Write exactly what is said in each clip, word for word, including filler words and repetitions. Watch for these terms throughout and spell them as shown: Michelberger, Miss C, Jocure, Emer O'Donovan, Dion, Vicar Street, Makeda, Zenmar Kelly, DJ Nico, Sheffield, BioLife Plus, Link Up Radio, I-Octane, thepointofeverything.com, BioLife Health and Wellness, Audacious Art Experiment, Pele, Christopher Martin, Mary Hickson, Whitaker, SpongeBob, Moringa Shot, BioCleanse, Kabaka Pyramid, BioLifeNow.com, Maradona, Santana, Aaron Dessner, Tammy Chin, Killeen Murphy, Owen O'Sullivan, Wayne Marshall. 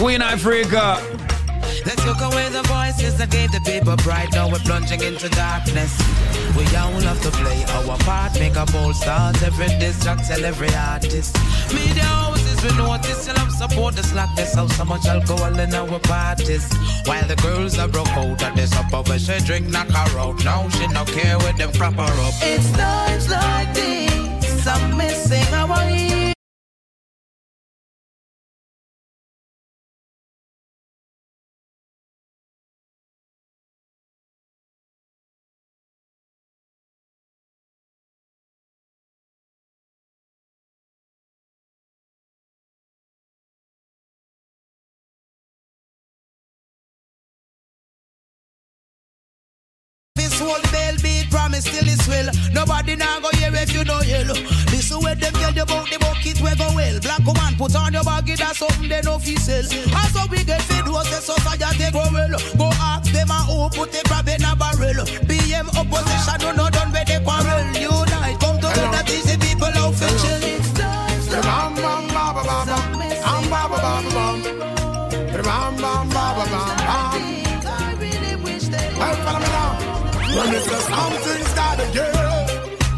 Queen Africa. They took away the voices that gave the people pride. Now we're plunging into darkness. We all have to play our part, make up all stars. Every district, tell every artist. Media houses, we notice, and I'm support the slackness of so much alcohol in our parties. While the girls are broke out at this supper, but she drink, knock her out. Now she don't care with them proper up. It's times like this, I'm missing our ears. Hold bell beat, promise till it's well. Nobody now go here if you know yellow. This is where them tell you about the bucket where go well. Black woman put on your baggy, that's something they know fi sell. And so we get fed was the society go well. Go ask them and who put the crab in a barrel. B M opposition do not done where they quarrel. Unite, come together, teach the people how to chill. It's time to bam bam bam bam bam bam bam bam bam bam. Well, follow me now. When it says something started, yeah.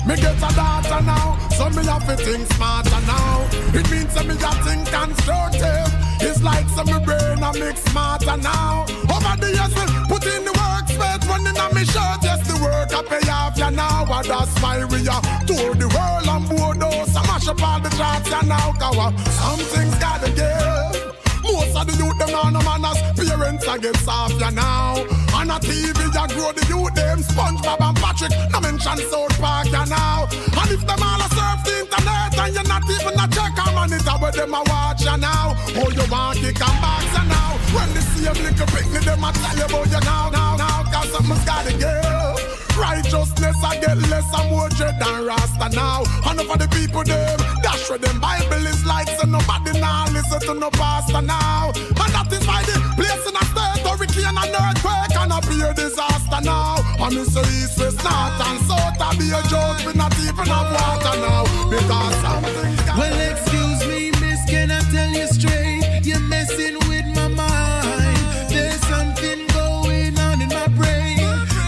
Me get a daughter now, so me have to think smarter now. It means that me have to think constructive. It's like some me brain I make smarter now. Over the years we put in the work, space running on me shirt. Yes, the work I pay off ya now, and that's why we are to the world and board us. I mash up all the charts ya now, cause something's gotta give. Most of the youth them now no manners, parents I get soft ya now. On a T V, you grow the youth, them SpongeBob and Patrick, no mention South Park, you know. And if them all are surf the internet, and you're not even a check on monitor where them a watch, you know. Oh, you want kick and box, you know. When they see a little picnic, them a tell you about you now, now, now, cause something's gotta give. Righteousness, I get less and more dread than Rasta now. And for the people, them, that's where them Bible is like, so nobody now listen to no pastor now. And that is why the place in a state, hurricane and earthquake, be a disaster now. I'm in East, West, North and South. I be a joke, we not even have water now. Because something. Well, excuse me, miss, can I tell you straight? You're messing with my mind. There's something going on in my brain.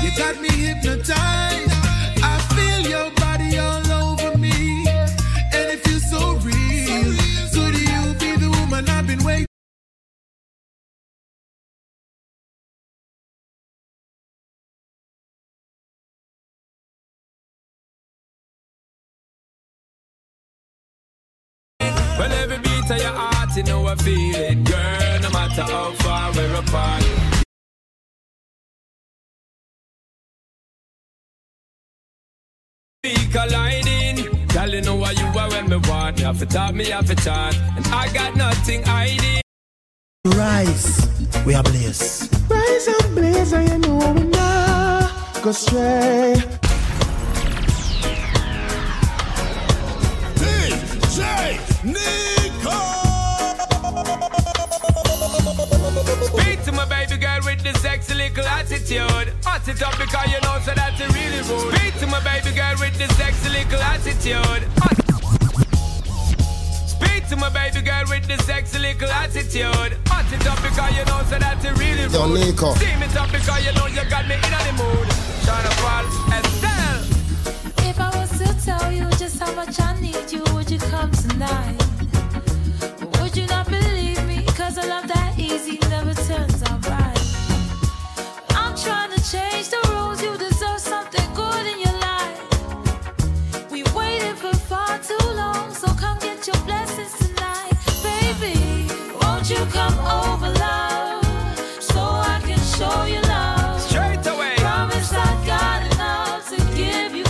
You got me hypnotized. I feel your body all over me, and it feels so real. Could you be the woman I've been waiting? Well, every beat of your heart, you know I feel it, girl, no matter how far we're apart. We colliding, girl, you know what you are when me want. You have to talk, me have to chat, and I got nothing hiding. Rise, we are bliss. Rise and blaze, and you know we not go stray. D J Nico! Speak to my baby girl with the sexy little attitude. Hot it up because you know so that's a really rude. Speak to my baby girl with the sexy little attitude. Hot. Speak to my baby girl with the sexy little attitude. Hot it up because you know so that's a really rude. Nico. See me up because you know you got me in the mood. Tryna fall and sell. If I was to tell you just how much I need you, would you come tonight? Would you not believe me? Cause I love that easy, never turns out right. I'm trying to change the rules, you deserve something good in your life. We waited for far too long, so come get your blessings tonight. Baby, won't you come over, love, so I can show you love. Straight away. Promise I got enough to give you.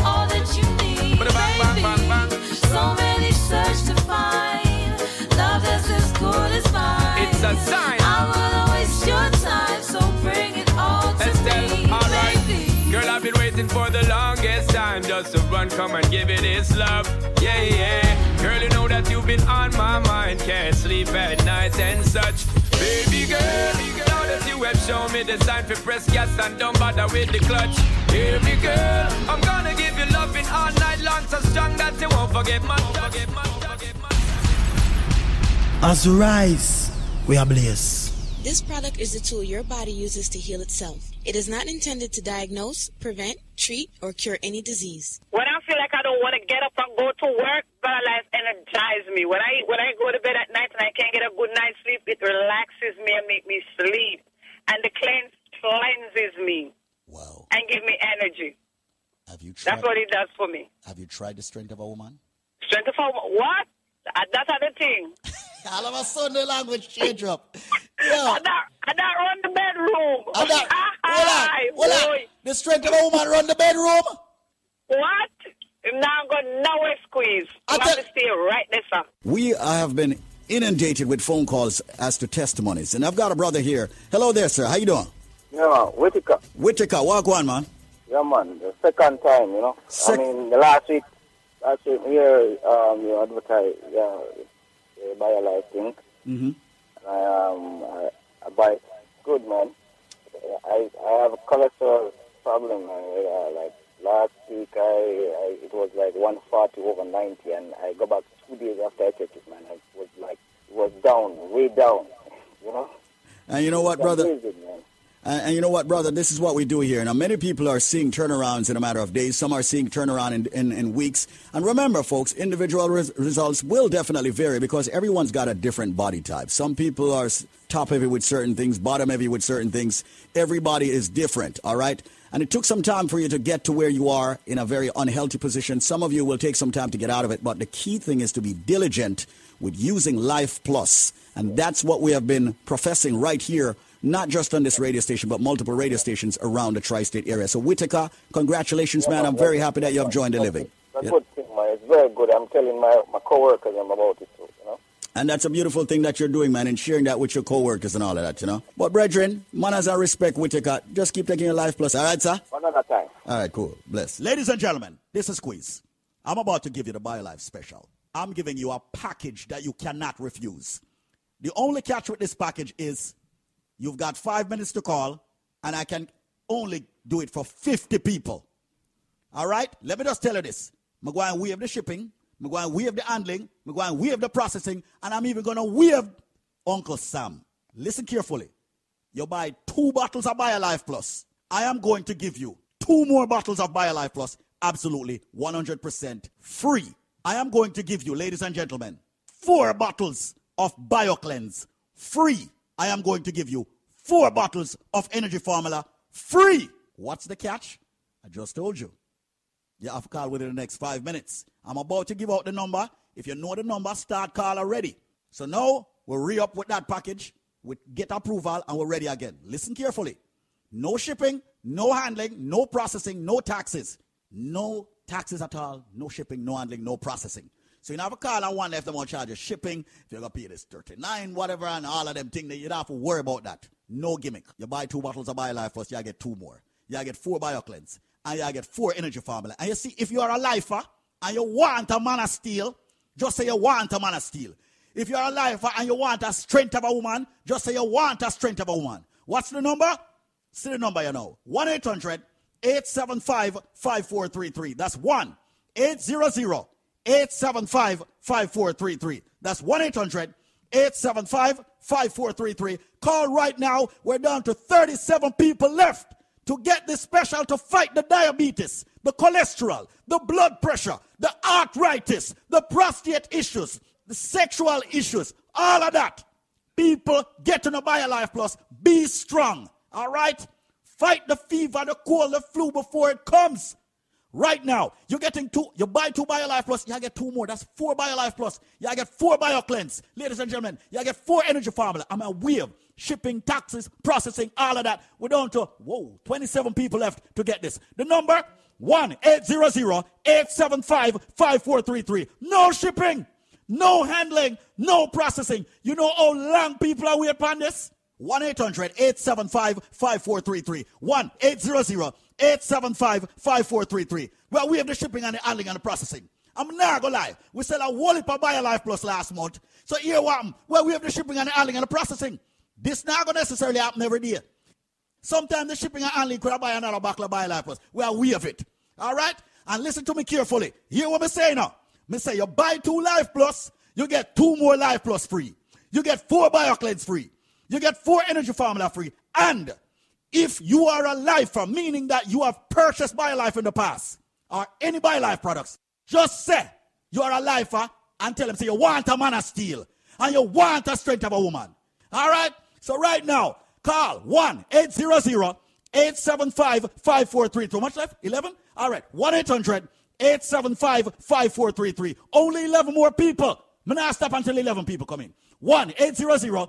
So many search to find love that's as good as mine. It's a sign. I wouldn't waste your time, so bring it all to me, all right. Baby. Girl, I've been waiting for the longest time just to run, come and give it this love. Yeah, yeah. Girl, you know that you've been on my mind. Can't sleep at night and such. Baby girl, now that you have shown me the sign for press gas and don't bother with the clutch. Baby girl, I'm gonna give you loving all night long, so strong that you won't forget my. As you rise, we are blessed. This product is the tool your body uses to heal itself. It is not intended to diagnose, prevent, treat, or cure any disease. When I feel like I don't want to get up and go to work, BioLife energizes me. When I when I go to bed at night and I can't get a good night's sleep, it relaxes me and makes me sleep. And the cleanse cleanses me. Wow. And give me energy. Have you tried, that's what it does for me. Have you tried the strength of a woman? Strength of a woman? What? That's another thing. All of a sudden, the language change up. Yeah. And that, and that run the bedroom. And that, hold on, hold on. The strength of a woman run the bedroom? What? I'm not going to nowhere squeeze. I'm going to stay right there, sir. We have been inundated with phone calls as to testimonies. And I've got a brother here. Hello there, sir. How you doing? Yeah, Whitaker. Whitaker, walk one, man. Yeah, man. The second time, you know. Sec- I mean, the last week, last week here, um, you advertise, yeah, you buy a life thing. Mm-hmm. I um I, I buy good, man. I I have a cholesterol problem. I, uh, like last week, I, I it was like one forty over ninety, and I go back two days after I took it, man. I was like it was down, way down, you know. And you know what, brother? Amazing, man. And, and you know what, brother? This is what we do here. Now, many people are seeing turnarounds in a matter of days. Some are seeing turnaround in, in, in weeks. And remember, folks, individual res- results will definitely vary because everyone's got a different body type. Some people are top-heavy with certain things, bottom-heavy with certain things. Everybody is different, all right? And it took some time for you to get to where you are in a very unhealthy position. Some of you will take some time to get out of it. But the key thing is to be diligent with using Life Plus. And that's what we have been professing right here, not just on this radio station, but multiple radio stations around the tri-state area. So, Whitaker, congratulations, yeah, man. I'm very happy that you have joined the living. That's a good thing, man. It's very good. I'm telling my, my co-workers I'm about it, too, you know. And that's a beautiful thing that you're doing, man, and sharing that with your co-workers and all of that, you know. But, brethren, manners and respect, Whitaker. Just keep taking your Life Plus, all right, sir? Another time. All right, cool. Bless. Ladies and gentlemen, this is Squeeze. I'm about to give you the BioLife special. I'm giving you a package that you cannot refuse. The only catch with this package is you've got five minutes to call, and I can only do it for fifty people. All right? Let me just tell you this. I'm going to waive the shipping. I'm going to waive the handling. I'm going to waive the processing. And I'm even going to waive Uncle Sam. Listen carefully. You buy two bottles of BioLife Plus. I am going to give you two more bottles of BioLife Plus absolutely one hundred percent free. I am going to give you, ladies and gentlemen, four bottles of BioCleanse free. I am going to give you four bottles of energy formula free. What's the catch? I just told you. You have to call within the next five minutes. I'm about to give out the number. If you know the number, start call already. So now we'll re-up with that package. We get approval and we're ready again. Listen carefully. No shipping, no handling, no processing, no taxes. No taxes at all, no shipping, no handling, no processing. So you don't have a call and one left them on charge of shipping. If you're going to pay this thirty-nine, whatever, and all of them things, you don't have to worry about that. No gimmick. You buy two bottles of BioLife Plus, you get two more. You get four BioCleanse, and you get four energy formula. And you see, if you are a lifer and you want a man of steel, just say you want a man of steel. If you are a lifer and you want a strength of a woman, just say you want a strength of a woman. What's the number? See the number you know. one eight hundred eight seven five five four three three. That's one eight hundred eight seven five five four three three. eight seven five, five four three three. That's one eight hundred eight seven five five four three three. Call right now. We're down to thirty-seven people left to get this special to fight the diabetes, the cholesterol, the blood pressure, the arthritis, the prostate issues, the sexual issues, all of that. People, get to know BioLife Plus. Be strong. All right? Fight the fever, the cold, the flu before it comes. Right now, you're getting two, you buy two BioLife Plus, you get two more. That's four BioLife Plus. You get four BioCleanse. Ladies and gentlemen, you get four energy formula. I'm aware of shipping, taxes, processing, all of that. We're down to, whoa, twenty-seven people left to get this. The number, one eight hundred eight seven five five four three three. No shipping, no handling, no processing. You know how long people are waiting on this? one eight hundred eight seven five five four three three. one eight hundred eight seven five five four three three. Well, we have the shipping and the handling and the processing. I'm not going to lie. We sell a whole heap of BioLife Plus last month. So here what happened? Well, we have the shipping and the handling and the processing. This not going to necessarily happen every day. Sometimes the shipping and handling could have buy another bottle of BioLife Plus. Well, we have it. All right? And listen to me carefully. Hear what I'm saying now. I say you buy two Life Plus, you get two more Life Plus free. you get four BioCleanse free. You get four energy formula free. And if you are a lifer, meaning that you have purchased BioLife in the past or any BioLife products, just say you are a lifer and tell them, say you want a man of steel and you want a strength of a woman. All right? So right now, call one eight hundred, eight seven five, five four three three. Much left? eleven? All right. one eight hundred, eight seven five, five four three three. Only eleven more people. I'm not stop until eleven people come in. one eight hundred,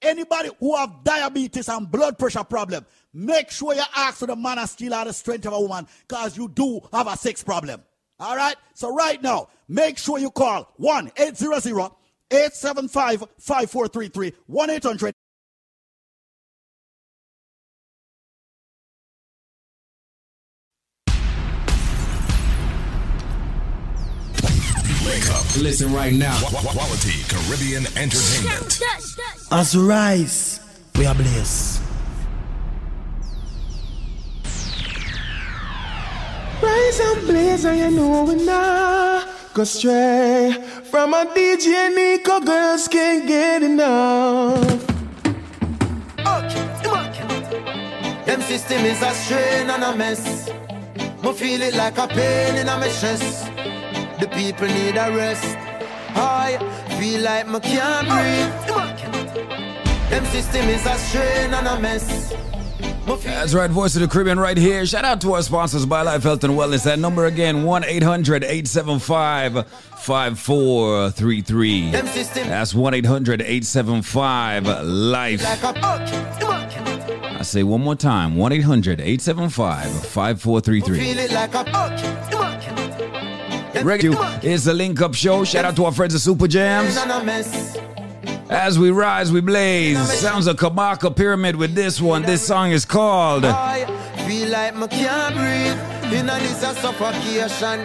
Anybody who have diabetes and blood pressure problem, make sure you ask for the man of steel or the strength of a woman because you do have a sex problem. All right? So right now, make sure you call one eight hundred, eight seven five, five four three three. one eight hundred. Listen right now. Quality Caribbean entertainment. As we rise, we are blessed. Rise and blaze, and you know we now go stray from a D J Nico. Girls can't get enough. Okay, them system is a strain and a mess. I feel it like a pain in my chest. The people need a rest. I feel like I can't breathe. Them system is a strain and a mess. That's right, Voice of the Caribbean right here. Shout out to our sponsors, BioLife Health and Wellness. That number again, one eight hundred, eight seven five, five four three three. That's one eight hundred, eight seven five, life. I say one more time, one eight hundred, eight seven five, five four three three. It's the Link Up Show. Shout out to our friends at Super Jams. As we rise, we blaze. Sounds of Kabaka Pyramid with this one. This song is called I feel like I can't breathe. In a this a suffocation.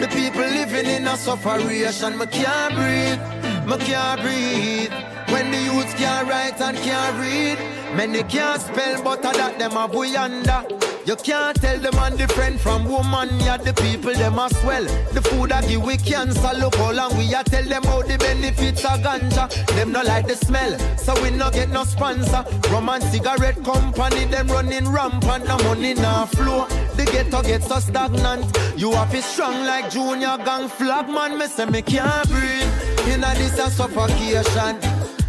The people living in a suffocation. I can't breathe. I can't breathe. When the youth can't write and can't read, many can't spell, but I that them a boyanda. You can't tell the man different from woman, yeah, the people them as well. The food that give we cancer, look how long we are tell them how the benefits are ganja. Them no like the smell, so we no get no sponsor. Rum and cigarette company, them running rampant, no money no flow. The ghetto gets so stagnant. You have it strong like junior gang flag, man, me say me can't breathe. In a this a suffocation.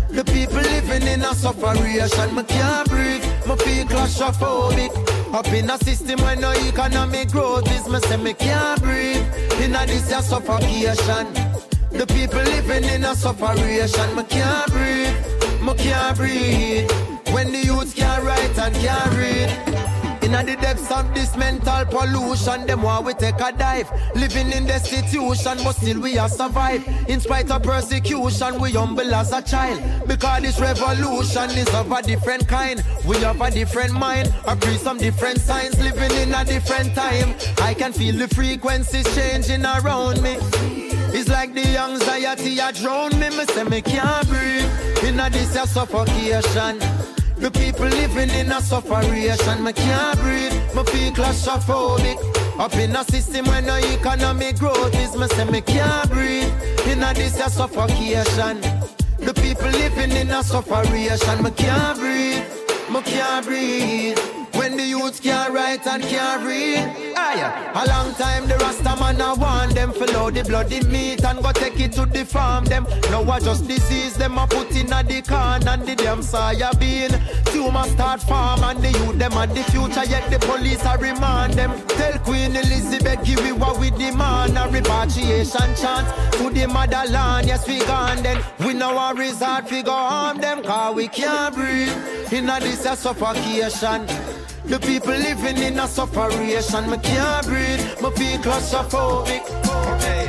The people living in a suffocation, me can't breathe. Me feel claustrophobic. Up in a system where no economic growth is, me say me can't breathe. In a this a suffocation. The people living in a suffocation. Me can't breathe, me can't breathe. When the youth can't write and can't read. In a the depths of this mental pollution, them why we take a dive. Living in destitution, but still we are survive. In spite of persecution, we humble as a child. Because this revolution is of a different kind. We have a different mind, I breathe some different signs, living in a different time. I can feel the frequencies changing around me. It's like the anxiety I drown me. Me say me can't breathe. In a this a suffocation. The people living in a suffocation. Me can't breathe. Me feel claustrophobic. Up in a system where no economic growth is, me say me can't breathe. In a this a suffocation. The people living in a suffocation. Me can't breathe. Me can't breathe. When the youth can't write and can't read. Aye. A long time the Rasta man a want them follow the bloody meat and go take it to the farm them. Now I just disease them a put in a the can and the damn soya bean. Tumor start farm and the youth them at the future, yet the police a remand them. Tell Queen Elizabeth give we what we demand, a repatriation chance to the motherland. Yes we gone then. We know our resort we go harm them, cause we can't breathe. In a this a suffocation. The people living in a suffocation. Me can't breathe, me feel claustrophobic. Okay.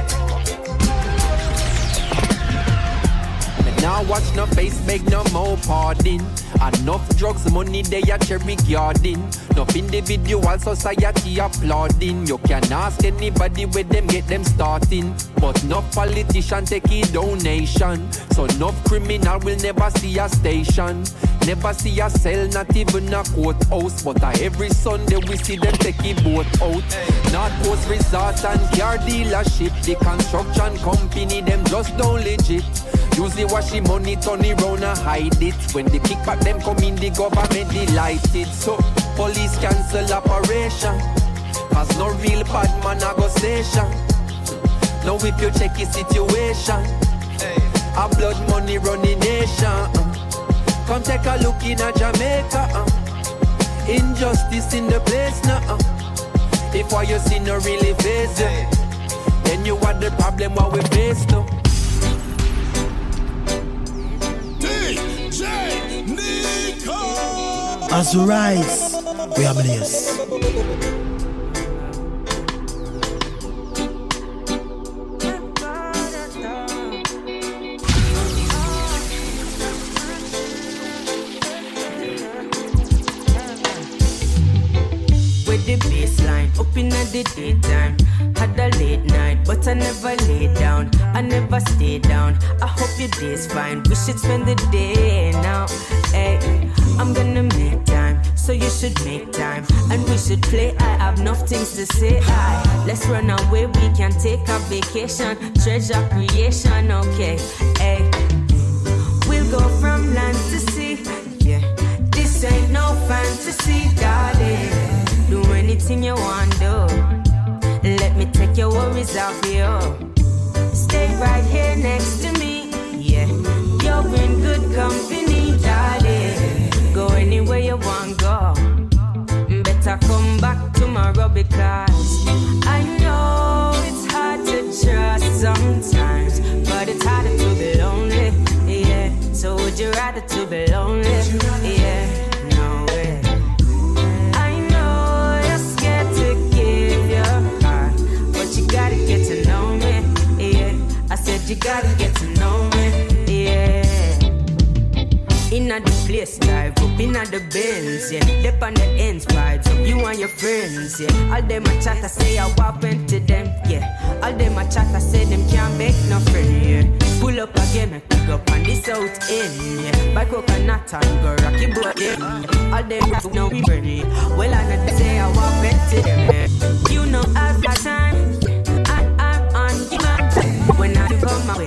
Now watch no face, beg no more pardon. Enough drugs, money, they are cherry garden. Enough individual society applauding. You can ask anybody where them get them starting. But enough politician take a donation. So enough criminal will never see a station. Never see a cell, not even a courthouse. But uh, every Sunday we see them take a boat out. Hey. North Coast Resort and car dealership. The construction company, them just don't legit. Usually wash the money, turn it round and hide it. When the kickback them come in, the government delighted. So, police cancel operation. Cause no real bad man a go station. Now if you check the situation, hey. A blood money running nation. Uh. Come take a look in a Jamaica, uh. Injustice in the place now. Nah, uh. If what you see no really face, yeah. Then you are the problem what we face now. D J Nico. As we rise, we are blaze. The baseline, up in the daytime. Had a late night, but I never lay down. I never stay down. I hope your day's fine. We should spend the day now. Hey, I'm gonna make time, so you should make time. And we should play. I have enough things to say. Aye. Let's run away. We can take a vacation. Treasure creation, okay. Hey, we'll go from land to sea. Yeah, this ain't no fantasy, darling. Do anything you want, do. Let me take your worries off you. Stay right here next to me. Yeah, you're in good company, darling. Go anywhere you want, go. Better come back tomorrow because I know it's hard to trust sometimes, but it's harder to be lonely. Yeah, so would you rather to be lonely? Yeah. You gotta get to know me, yeah. Inna the place, drive up inna the Benz, yeah. Dep on the ends, vibes up you and your friends, yeah. All them a chat, I say I went to them, yeah. All them a chat, I say them can't make no friend, yeah. Pull up again and pick up on the south end, yeah. Buy coconut and go rocky boat, yeah. All them have no friend, well I know they say I went to them, yeah. You know I've got time. When I go my way,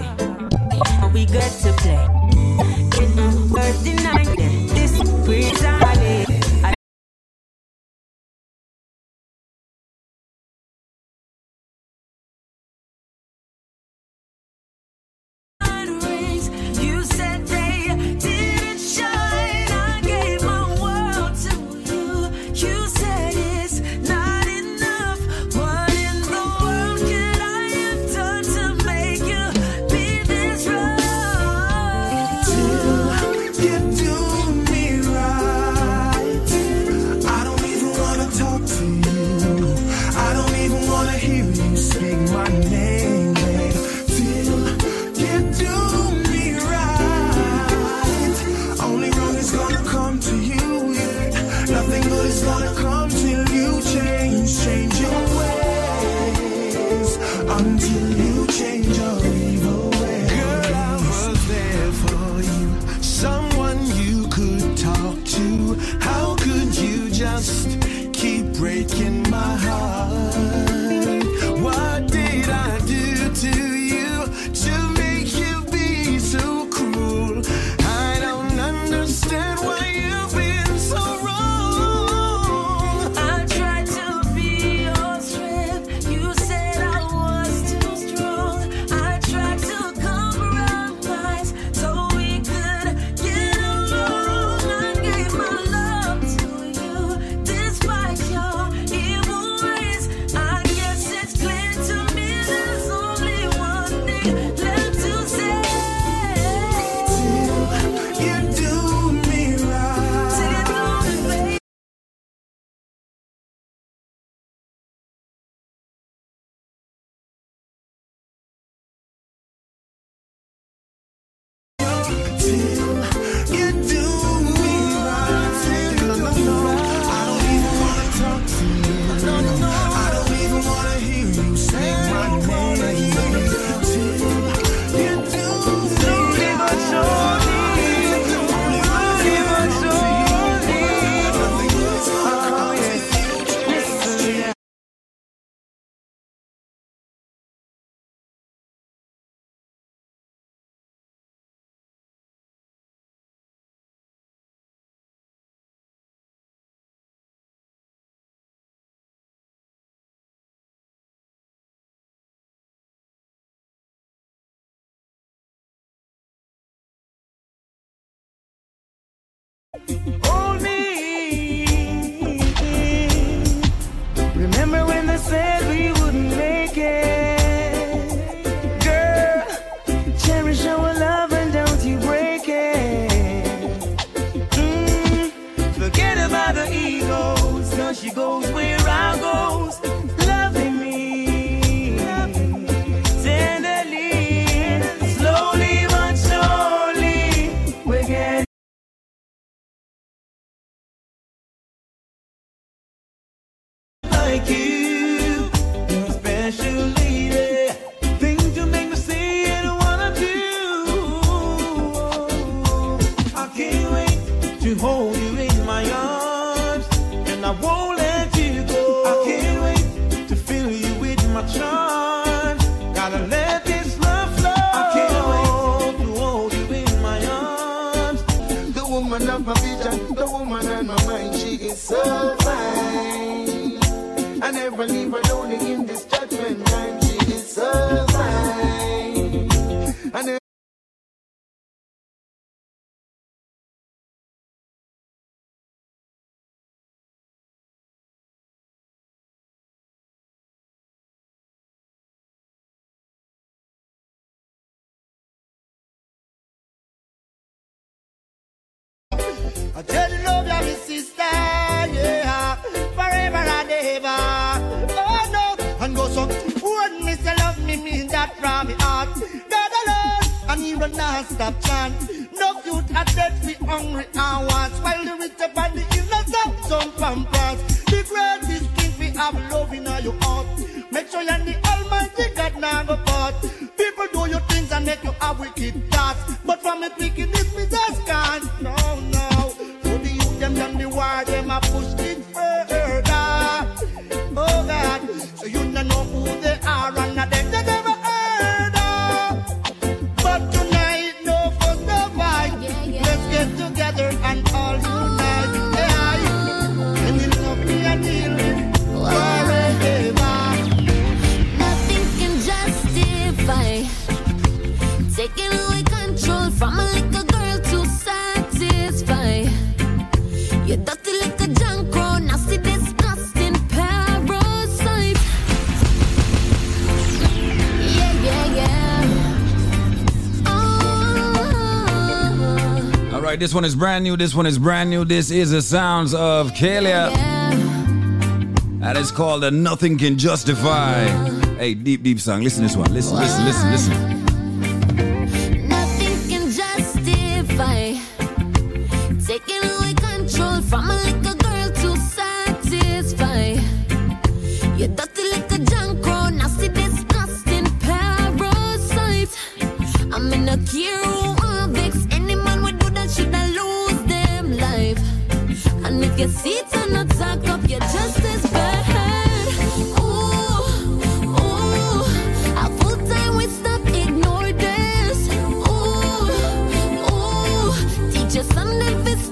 we got to play. Getting birthday night, this is holiday. I you said they didn't shine. I gave my world to you. You said it's not enough. What in the world can I have done to? She goes where I goes, loving me tenderly, slowly but surely. We're getting like you, you're special. Hold you in my arms, and I won't let you go. I can't wait to fill you with my charm. Gotta let this love flow. I can't wait to hold you in my arms. The woman of my vision, the woman in my mind, she is so fine. I never leave her lonely in this judgment time. She is so fine. I never I tell you love your sister, yeah, forever and ever. Oh no, and go so when me say love me means that from me heart. God alone, and he will not stop chant. No youth are dead, we hungry and wants. While the rich upon the innocent some from France. The greatest gift we have love in your heart. Make sure you're the Almighty God now go part. People do your things and make you have wicked thoughts, but from it wickedness we just can't. No, no. Them the war, them a pushed it further. Oh God, so you don't know who they are and that they never heard of. But tonight, no fuss, no fight. Yeah, yeah. Let's get together and all unite. Oh. And it's not me and healing forever. Nothing can justify taking away control from a little girl to satisfy. You're dirty like a junk crow, nasty, disgusting parasite. Yeah, yeah, yeah. Oh. All right, this one is brand new. This one is brand new. This is the sounds of Kalia. Yeah, yeah. That is called a Nothing Can Justify. Yeah. Hey, deep, deep song. Listen to this one. Listen, Why? listen, listen, listen. From a little girl to satisfy. You're dirty like a junk crow, nasty, disgusting parasite. I mean, I care who I vex. Any man would do that, should I lose them life? And if you see it and not talk up, you're just as bad. Ooh, ooh, a full time we stop, ignore this. Ooh, ooh, teach us something to stop.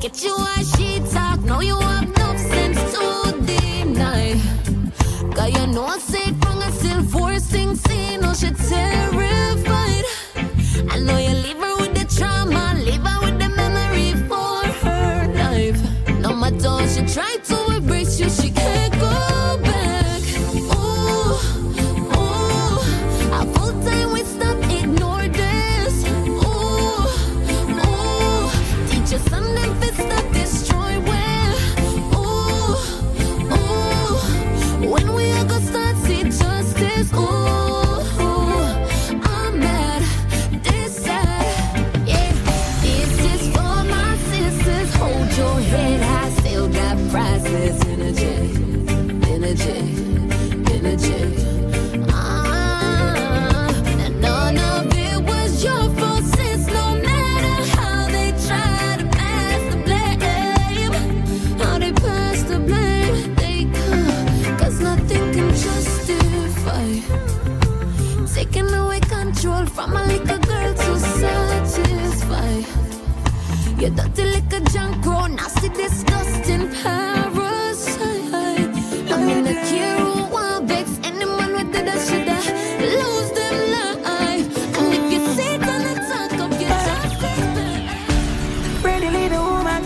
Get you a she talk, now you have no sense to deny. Cause you know I said wrong, I still forcing sin, no shit terrified. I know you leave her with the trauma, leave her with the memory for her life. No matter how she tried to embrace you, she can't go back. Ooh, ooh, a full time we stop, ignore this. Ooh, ooh, teach you something. From a little girl to satisfy. You're dirty like a junk crow, nasty, disgusting parasite. I'm in a hero, one vex. Anyone with the dash should I lose them life? And if you sit on the talk of your justice, pretty little woman,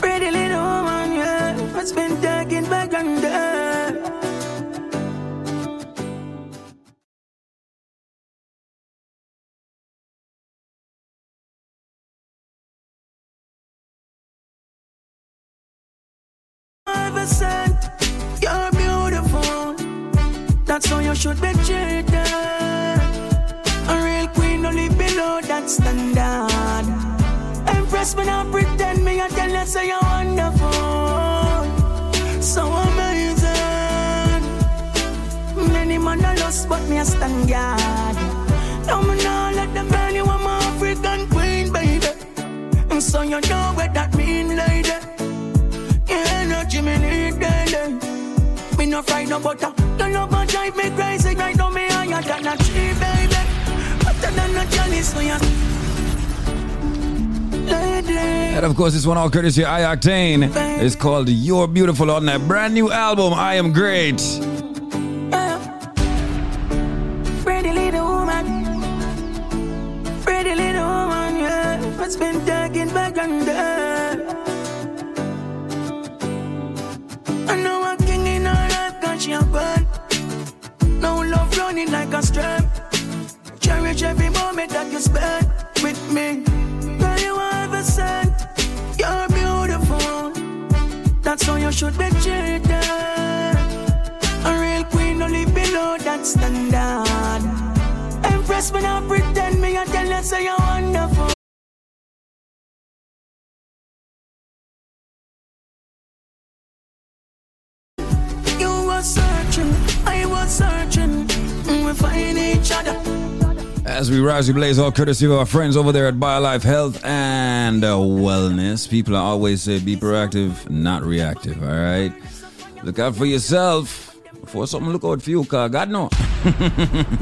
pretty little woman, yeah. innocent. You're beautiful. That's how you should be treated. A real queen don't live below that standard. Empress me not pretend me. I tell you say you're wonderful. So amazing. Many man I lost but me I stand guard. Now me not let them burn you. I'm an African queen, baby. And so you know what that mean, lady. Me need daily. Me no fry no butter. Your love and drive me crazy. Right now me higher than a tree, baby. Hotter than a jelly, so you lady. And of course, this one all courtesy I-Octane. It's called You're Beautiful on a brand new album, I Am Great. Uh, pretty little woman. Pretty little woman, yeah. What's been taking back and there? I know a king in her life, cause she a bird. No love running like a stream. Cherish every moment that you spend with me. Girl, you are the scent. You're beautiful. That's how you should be treated. A real queen don't live below that standard. Empress me not pretend me. I tell you say you're wonderful. As we rise, we blaze, all courtesy of our friends over there at BioLife Health and Wellness. People always say be proactive, not reactive, all right? Look out for yourself before something look out for you, car. God no.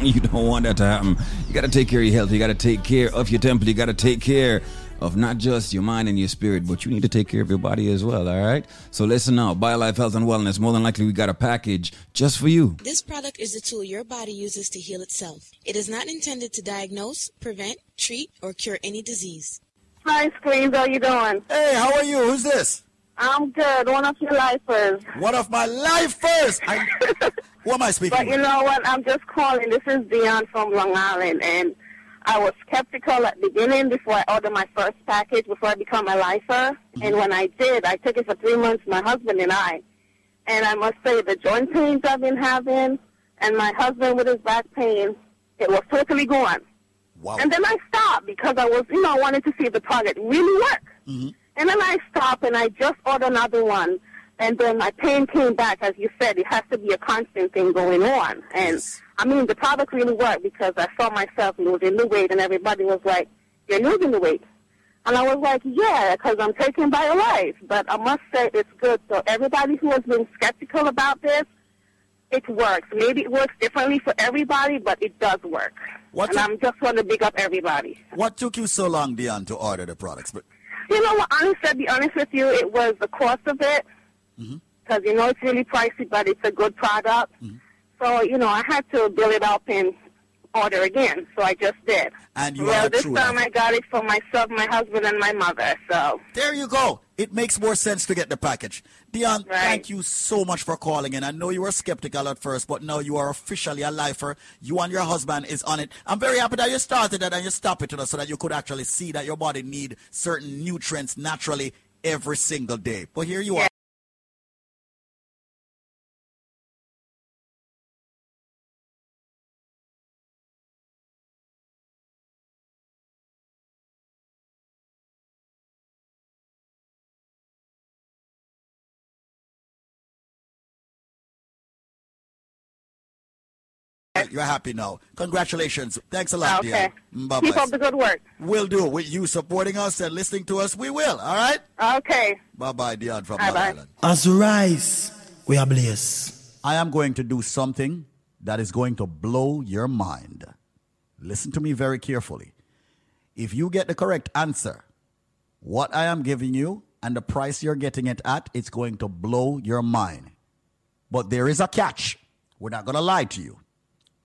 You don't want that to happen. You got to take care of your health. You got to take care of your temple. You got to take care of not just your mind and your spirit, but you need to take care of your body as well, all right? So listen now, BioLife Health and Wellness, more than likely we got a package just for you. This product is a tool your body uses to heal itself. It is not intended to diagnose, prevent, treat, or cure any disease. Hi, Screens, how you doing? Hey, how are you? Who's this? I'm good, one of your lifers. One of my lifers! I... Who am I speaking But with? You know what, I'm just calling. This is Dion from Long Island, and I was skeptical at the beginning before I ordered my first package, before I become a lifer. And when I did, I took it for three months, my husband and I. And I must say, the joint pains I've been having, and my husband with his back pain, it was totally gone. Wow. And then I stopped because I was, you know, I wanted to see if the product really worked. Mm-hmm. And then I stopped and I just ordered another one. And then my pain came back, as you said, it has to be a constant thing going on. And yes. I mean, the product really worked because I saw myself losing the weight, and everybody was like, you're losing the weight. And I was like, yeah, because I'm taking BioLife. But I must say it's good. So everybody who has been skeptical about this, it works. Maybe it works differently for everybody, but it does work. What and t- I just want to big up everybody. What took you so long, Dion, to order the products? But- you know what, honestly, to be honest with you, it was the cost of it. Because, mm-hmm. you know, it's really pricey, but it's a good product. Mm-hmm. So, you know, I had to build it up and order again. So I just did. And you well, are this true time athlete. I got it for myself, my husband, and my mother. So there you go. It makes more sense to get the package. Dion, right. Thank you so much for calling in. I know you were skeptical at first, but now you are officially a lifer. You and your husband is on it. I'm very happy that you started that and you stopped it, you know, so that you could actually see that your body need certain nutrients naturally every single day. But here you yeah. are. You're happy now. Congratulations. Thanks a lot, okay. dear. Bye-bye. Keep up the good work. We'll do. With you supporting us and listening to us, we will. All right? Okay. Bye-bye, Dion from Long Island. As we rise, we are blessed. I am going to do something that is going to blow your mind. Listen to me very carefully. If you get the correct answer, what I am giving you and the price you're getting it at, it's going to blow your mind. But there is a catch. We're not going to lie to you.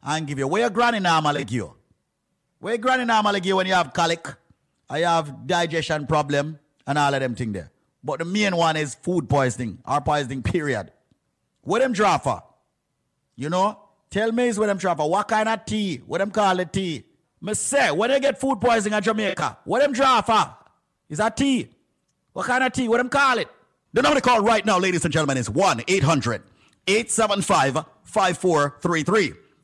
and give you? Where your granny normally give you? Where your granny normally give you when you have colic? I have digestion problem and all of them thing there. But the main one is food poisoning or poisoning period. What them draw for? You know, tell me is what them draw for. What kind of tea? What them call it tea? Me say, when they get food poisoning in Jamaica, what them draw for? Is that tea? What kind of tea? What them call it? The number to call right now, ladies and gentlemen, is one eight hundred eight seven five five four three three.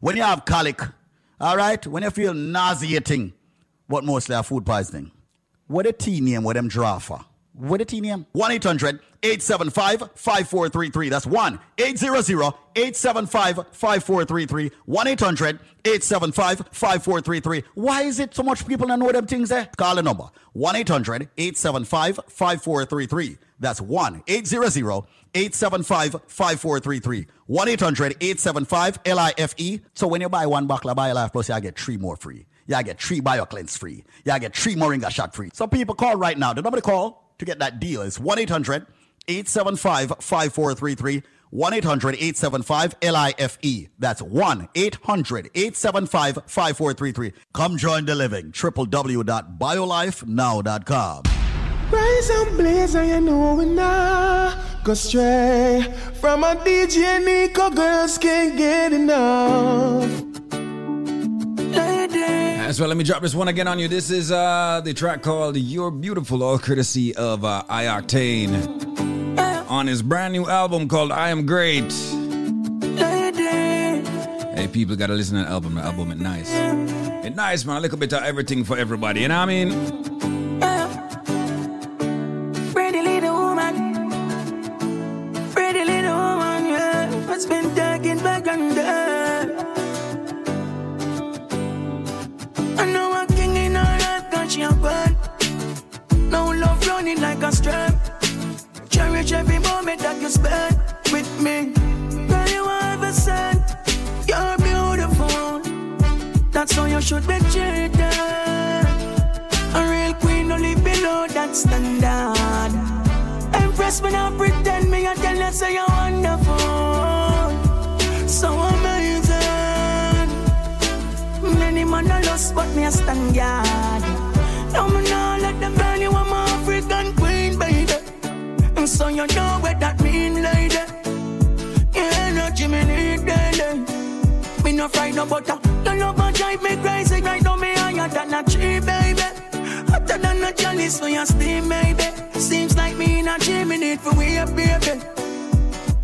when you have colic, all right? When you feel nauseating, but mostly are food poisoning. What a tea name with them draw for? What a tea name? one eight hundred eight seven five five four three three. That's one eight hundred eight seven five five four three three. one eight hundred eight seven five five four three three. Why is it so much people don't know them things there? Call the number. one eight hundred eight seven five five four three three. That's one eight hundred eight seven five five four three three. one eight hundred eight seven five L I F E. So when you buy one bottle of BioLife Plus, you get three more free. You get three BioCleanse free. You get three Moringa Shot free. So people, call right now. The number to call to get that deal is one eight hundred eight seven five five four three three. one eight hundred eight seven five L I F E. That's one eight hundred eight seven five five four three three. Come join the living. w w w dot bio life now dot com. Rise and blaze, I know we now go stray from a D J Nico. Girls can't get enough. As well, let me drop this one again on you. This is uh, the track called You're Beautiful, all courtesy of uh, I-Octane uh, on his brand new album called I Am Great. Lady. Hey, people, gotta listen to the album. The album is nice. It's nice, man. A little bit of everything for everybody, you know what I mean? Uh, It's been taking back under. I know I'm king in all that touch your bad. No love running like a strap. Cherish every moment that you spend with me. Girl, you have a scent. You're beautiful. That's how you should be treated. A real queen only below that standard. Empress, when I pretend me, I tell you, say you're wonderful. So amazing. Many man are lost, but me a stand guard. Now me now let them burn you, I'm an African queen, baby. And so you know what that mean, lady. Your energy me need daily. Me no fry no butter. Your love and drive me crazy. Right now me higher than a tree, baby. Hotter than a chalice for your steam, baby. Seems like me in a dream, me need for we up, baby.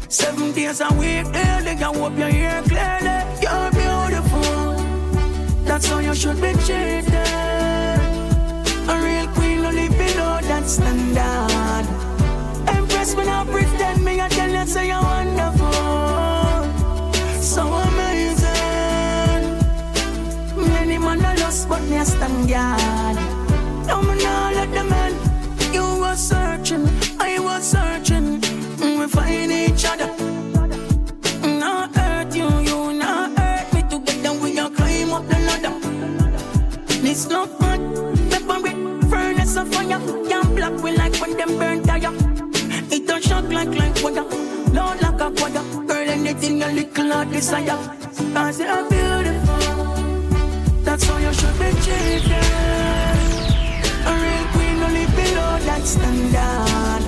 Seven days a week, early, I hope you hear clearly. You're beautiful, that's how you should be treated. A real queen no live below that standard. Empress when I pretend, me I tell you say you're wonderful, so amazing. Many man are lost but me a stand guard. Now me not let the man. You were searching, I was searching. We find each other. Not hurt you, you not hurt me. Together we are climb up the ladder. This no fun. Memory, furnace of fire. Can't block we like when them burn tire. It don't shock like like water. Loud like a water. Girl, anything a little I desire. I say I'm beautiful, that's how you should be treated. A real queen only below that standard.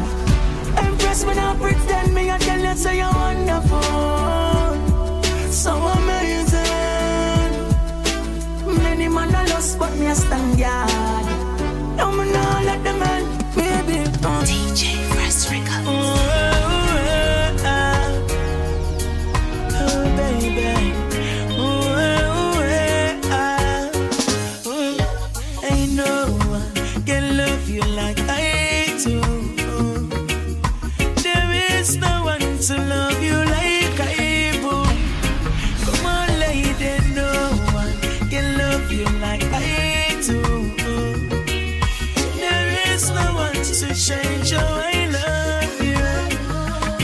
Empress when I pretend, me I tell you say you're wonderful, so amazing. Many man I lost but me I stand guard. No man I let the man, baby. Oh. D J Frost Records. Ooh, oh baby. Ooh, oh, oh. I know I can love you like I do. No one to love you like I do. Come on, lady, no one can love you like I do. There is no one to change how I love you.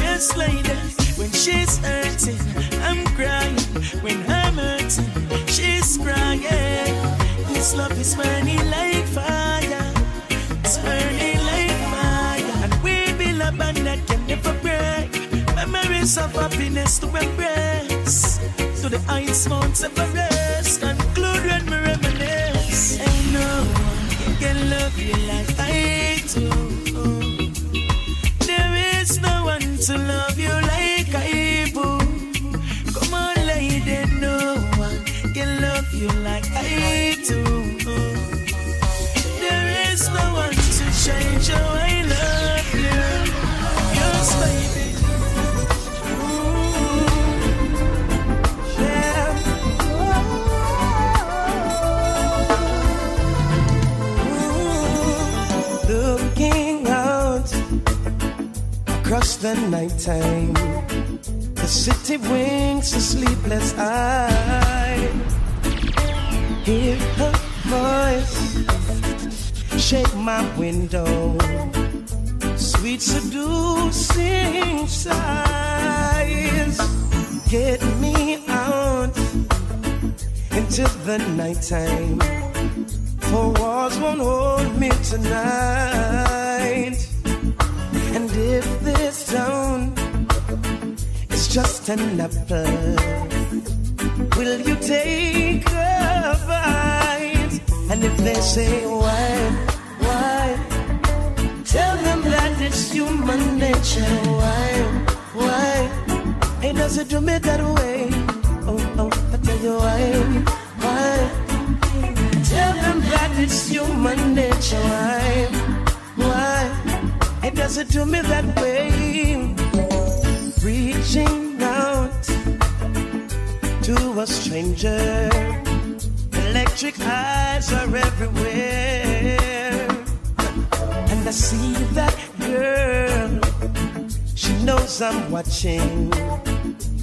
Yes, lady, when she's hurting, I'm crying. When I'm hurting, she's crying. This love is burning like fire. It's burning like fire. And we build a band that can never break. Memories of happiness to embrace, to the heights Mount Everest, conclude when me reminisce. And no one can love you like I do. There is no one to love you like I do. Come on, lady, no one can love you like I do. There is no one to change how I love you. Yes, baby. Across the nighttime, the city winks a sleepless eye. Hear her voice shake my window, sweet seducing sighs. Get me out into the nighttime, for walls won't hold me tonight. And if this zone is just an apple, will you take a bite? And if they say why, why, tell them that it's human nature. Why, why, it doesn't do me that way. Oh, oh, I tell you why, why, tell them that it's human nature. Why, why, it doesn't do me that way. Reaching out to a stranger, electric eyes are everywhere. And I see that girl, she knows I'm watching.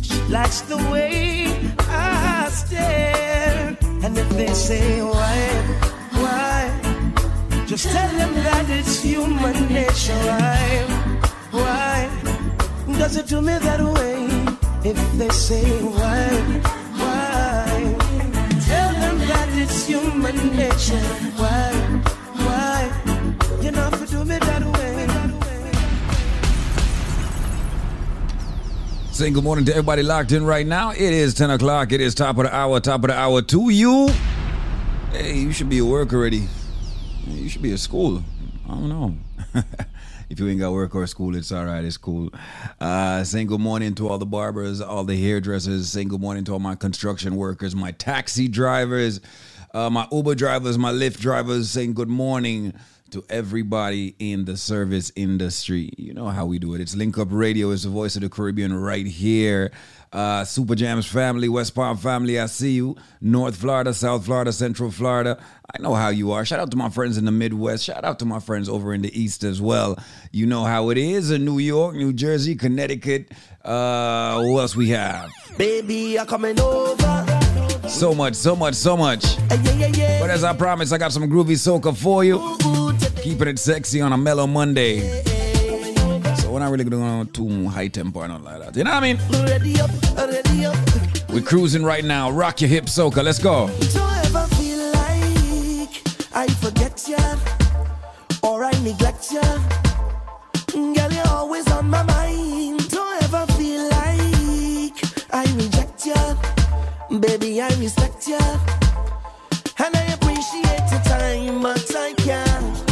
She likes the way I stare. And if they say why, why, just tell them that it's human nature. Why, why does it do me that way? If they say why, why, tell them that it's human nature. Why, why, you know if you do me that way. Saying good morning to everybody locked in right now. It is ten o'clock. It is top of the hour, top of the hour to you. Hey, you should be at work already. You should be at school. I don't know. If you ain't got work or school, it's all right. It's cool. Uh, saying good morning to all the barbers, all the hairdressers. Saying good morning to all my construction workers, my taxi drivers, uh, my Uber drivers, my Lyft drivers. Saying good morning to everybody in the service industry. You know how we do it. It's Link Up Radio. It's the voice of the Caribbean right here. Uh, Super Jams family, West Palm family, I see you. North Florida, South Florida, Central Florida. I know how you are. Shout out to my friends in the Midwest. Shout out to my friends over in the East as well. You know how it is in New York, New Jersey, Connecticut. Uh, who else we have? Baby, I'm coming over. So much, so much, so much. But as I promised, I got some groovy soca for you. Keeping it sexy on a mellow Monday. So we're not really going too high tempo or nothing like that. You know what I mean? We're cruising right now. Rock your hip soca. Let's go. Don't ever feel like I forget ya or I neglect ya. Girl, you're always on my mind. Don't ever feel like I reject ya. Baby, I respect ya. And I appreciate your time, but I can't.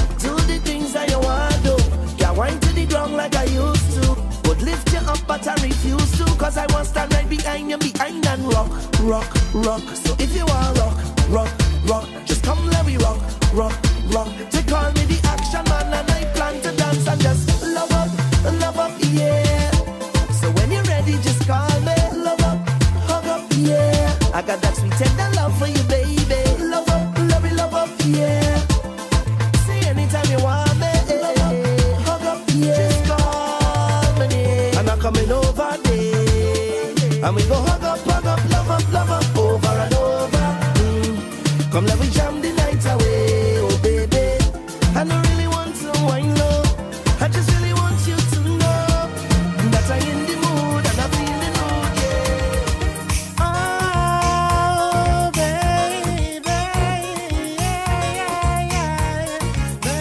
Wine to the ground like I used to. Would lift you up but I refuse to. Cause I won't stand right behind you, behind and rock, rock, rock. So if you wanna rock, rock, rock, just come let me rock, rock, rock. They call me the action man and I plan to dance and just love up, love up, yeah. So when you're ready just call me. Love up, hug up, yeah. I got that sweet tender love for you baby. Love up, love it, love up, yeah. See anytime you want. Coming over there, and we go hug up, hug up, love up, love up, over and over. Mm. Come let we jam the night away, oh baby. And I really want to wine low. I just really want you to know that I'm in the mood and I feel the mood, yeah. Oh baby, yeah, yeah, yeah, baby.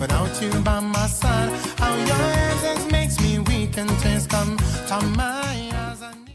Without you by my side, how your absence makes me weak and tears come to my eyes. I need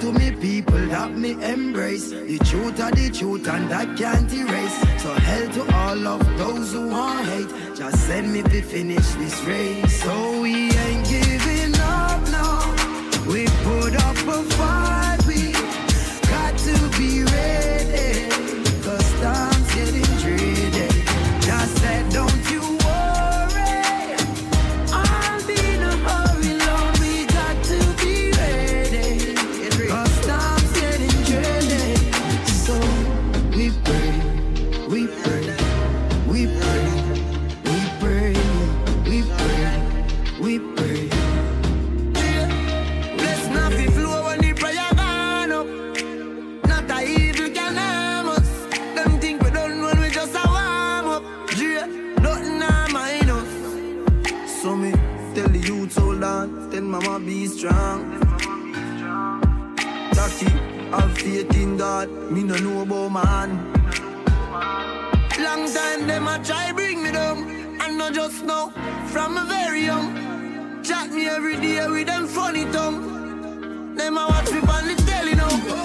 give to me people that me embrace. The truth are the truth and I can't erase. So hell to all of those who want hate, just send me to finish this race. So we ain't giving up now, we put up a fight. We got to be ready, cause time's getting dreaded. Just said don't you mama be strong. Taki, have faith in God. Me no know about man. Long time them a try bring me down, and not just now. From a very young, chat me every day with them funny tongue. Them a watch me on the telly now. Oh.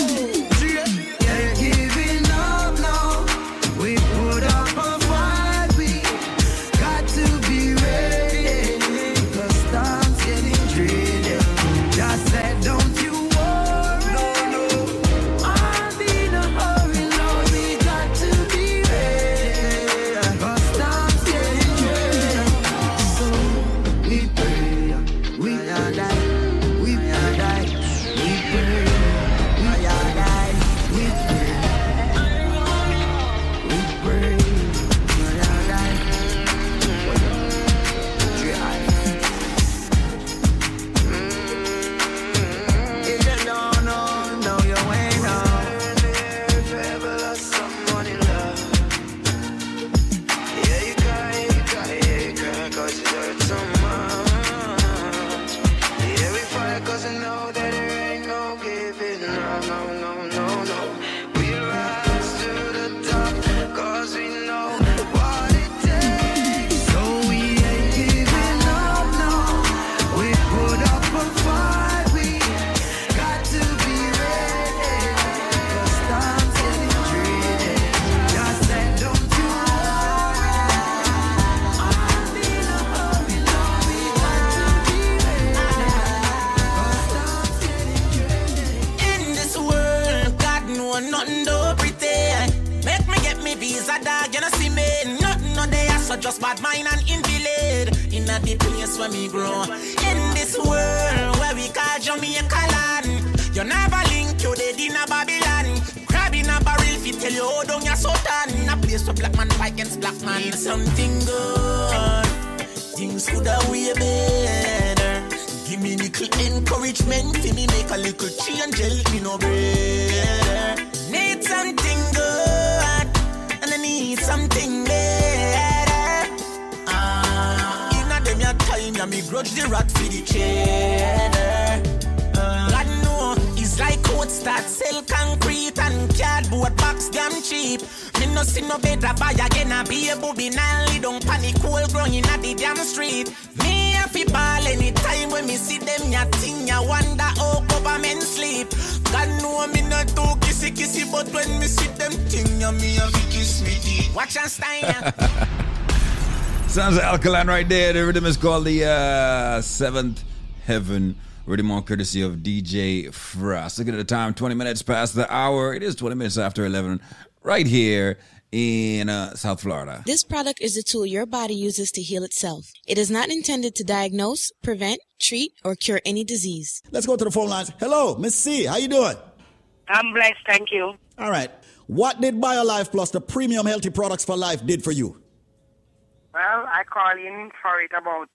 Just bad mind and envy lead in a the place where me grow. In this world where we call Jamaica land, you never link you dead in a Babylon. Grabbing a barrel fi tell you how down your Sultan. In a place where black man fight against black man. Need something good, things coulda way better. Give me little encouragement, fi me make a little change, help me no better. Need something good, and I need something better. And me grudge the rat for the cheddar. God know, it's like how it starts. Sell concrete and cardboard box damn cheap. Me no see no better buy again. I be a booby nally, don't panic, cold grown in the damn street. Me a fi ball anytime when me see them, ya thing, ya wonder how government sleep. God know me not too kissy kissy, but when me see them thing, ya me a fi kiss me deep. Watch and stand. Sounds like Alkaline right there. The rhythm is called the uh, Seventh Heaven rhythm on courtesy of D J Frost. Look at the time, twenty minutes past the hour. It is twenty minutes after eleven right here in uh, South Florida. This product is a tool your body uses to heal itself. It is not intended to diagnose, prevent, treat, or cure any disease. Let's go to the phone lines. Hello, Miss C. How you doing? I'm blessed, thank you. All right. What did BioLife Plus, the premium healthy products for life, did for you? Well, I called in for it about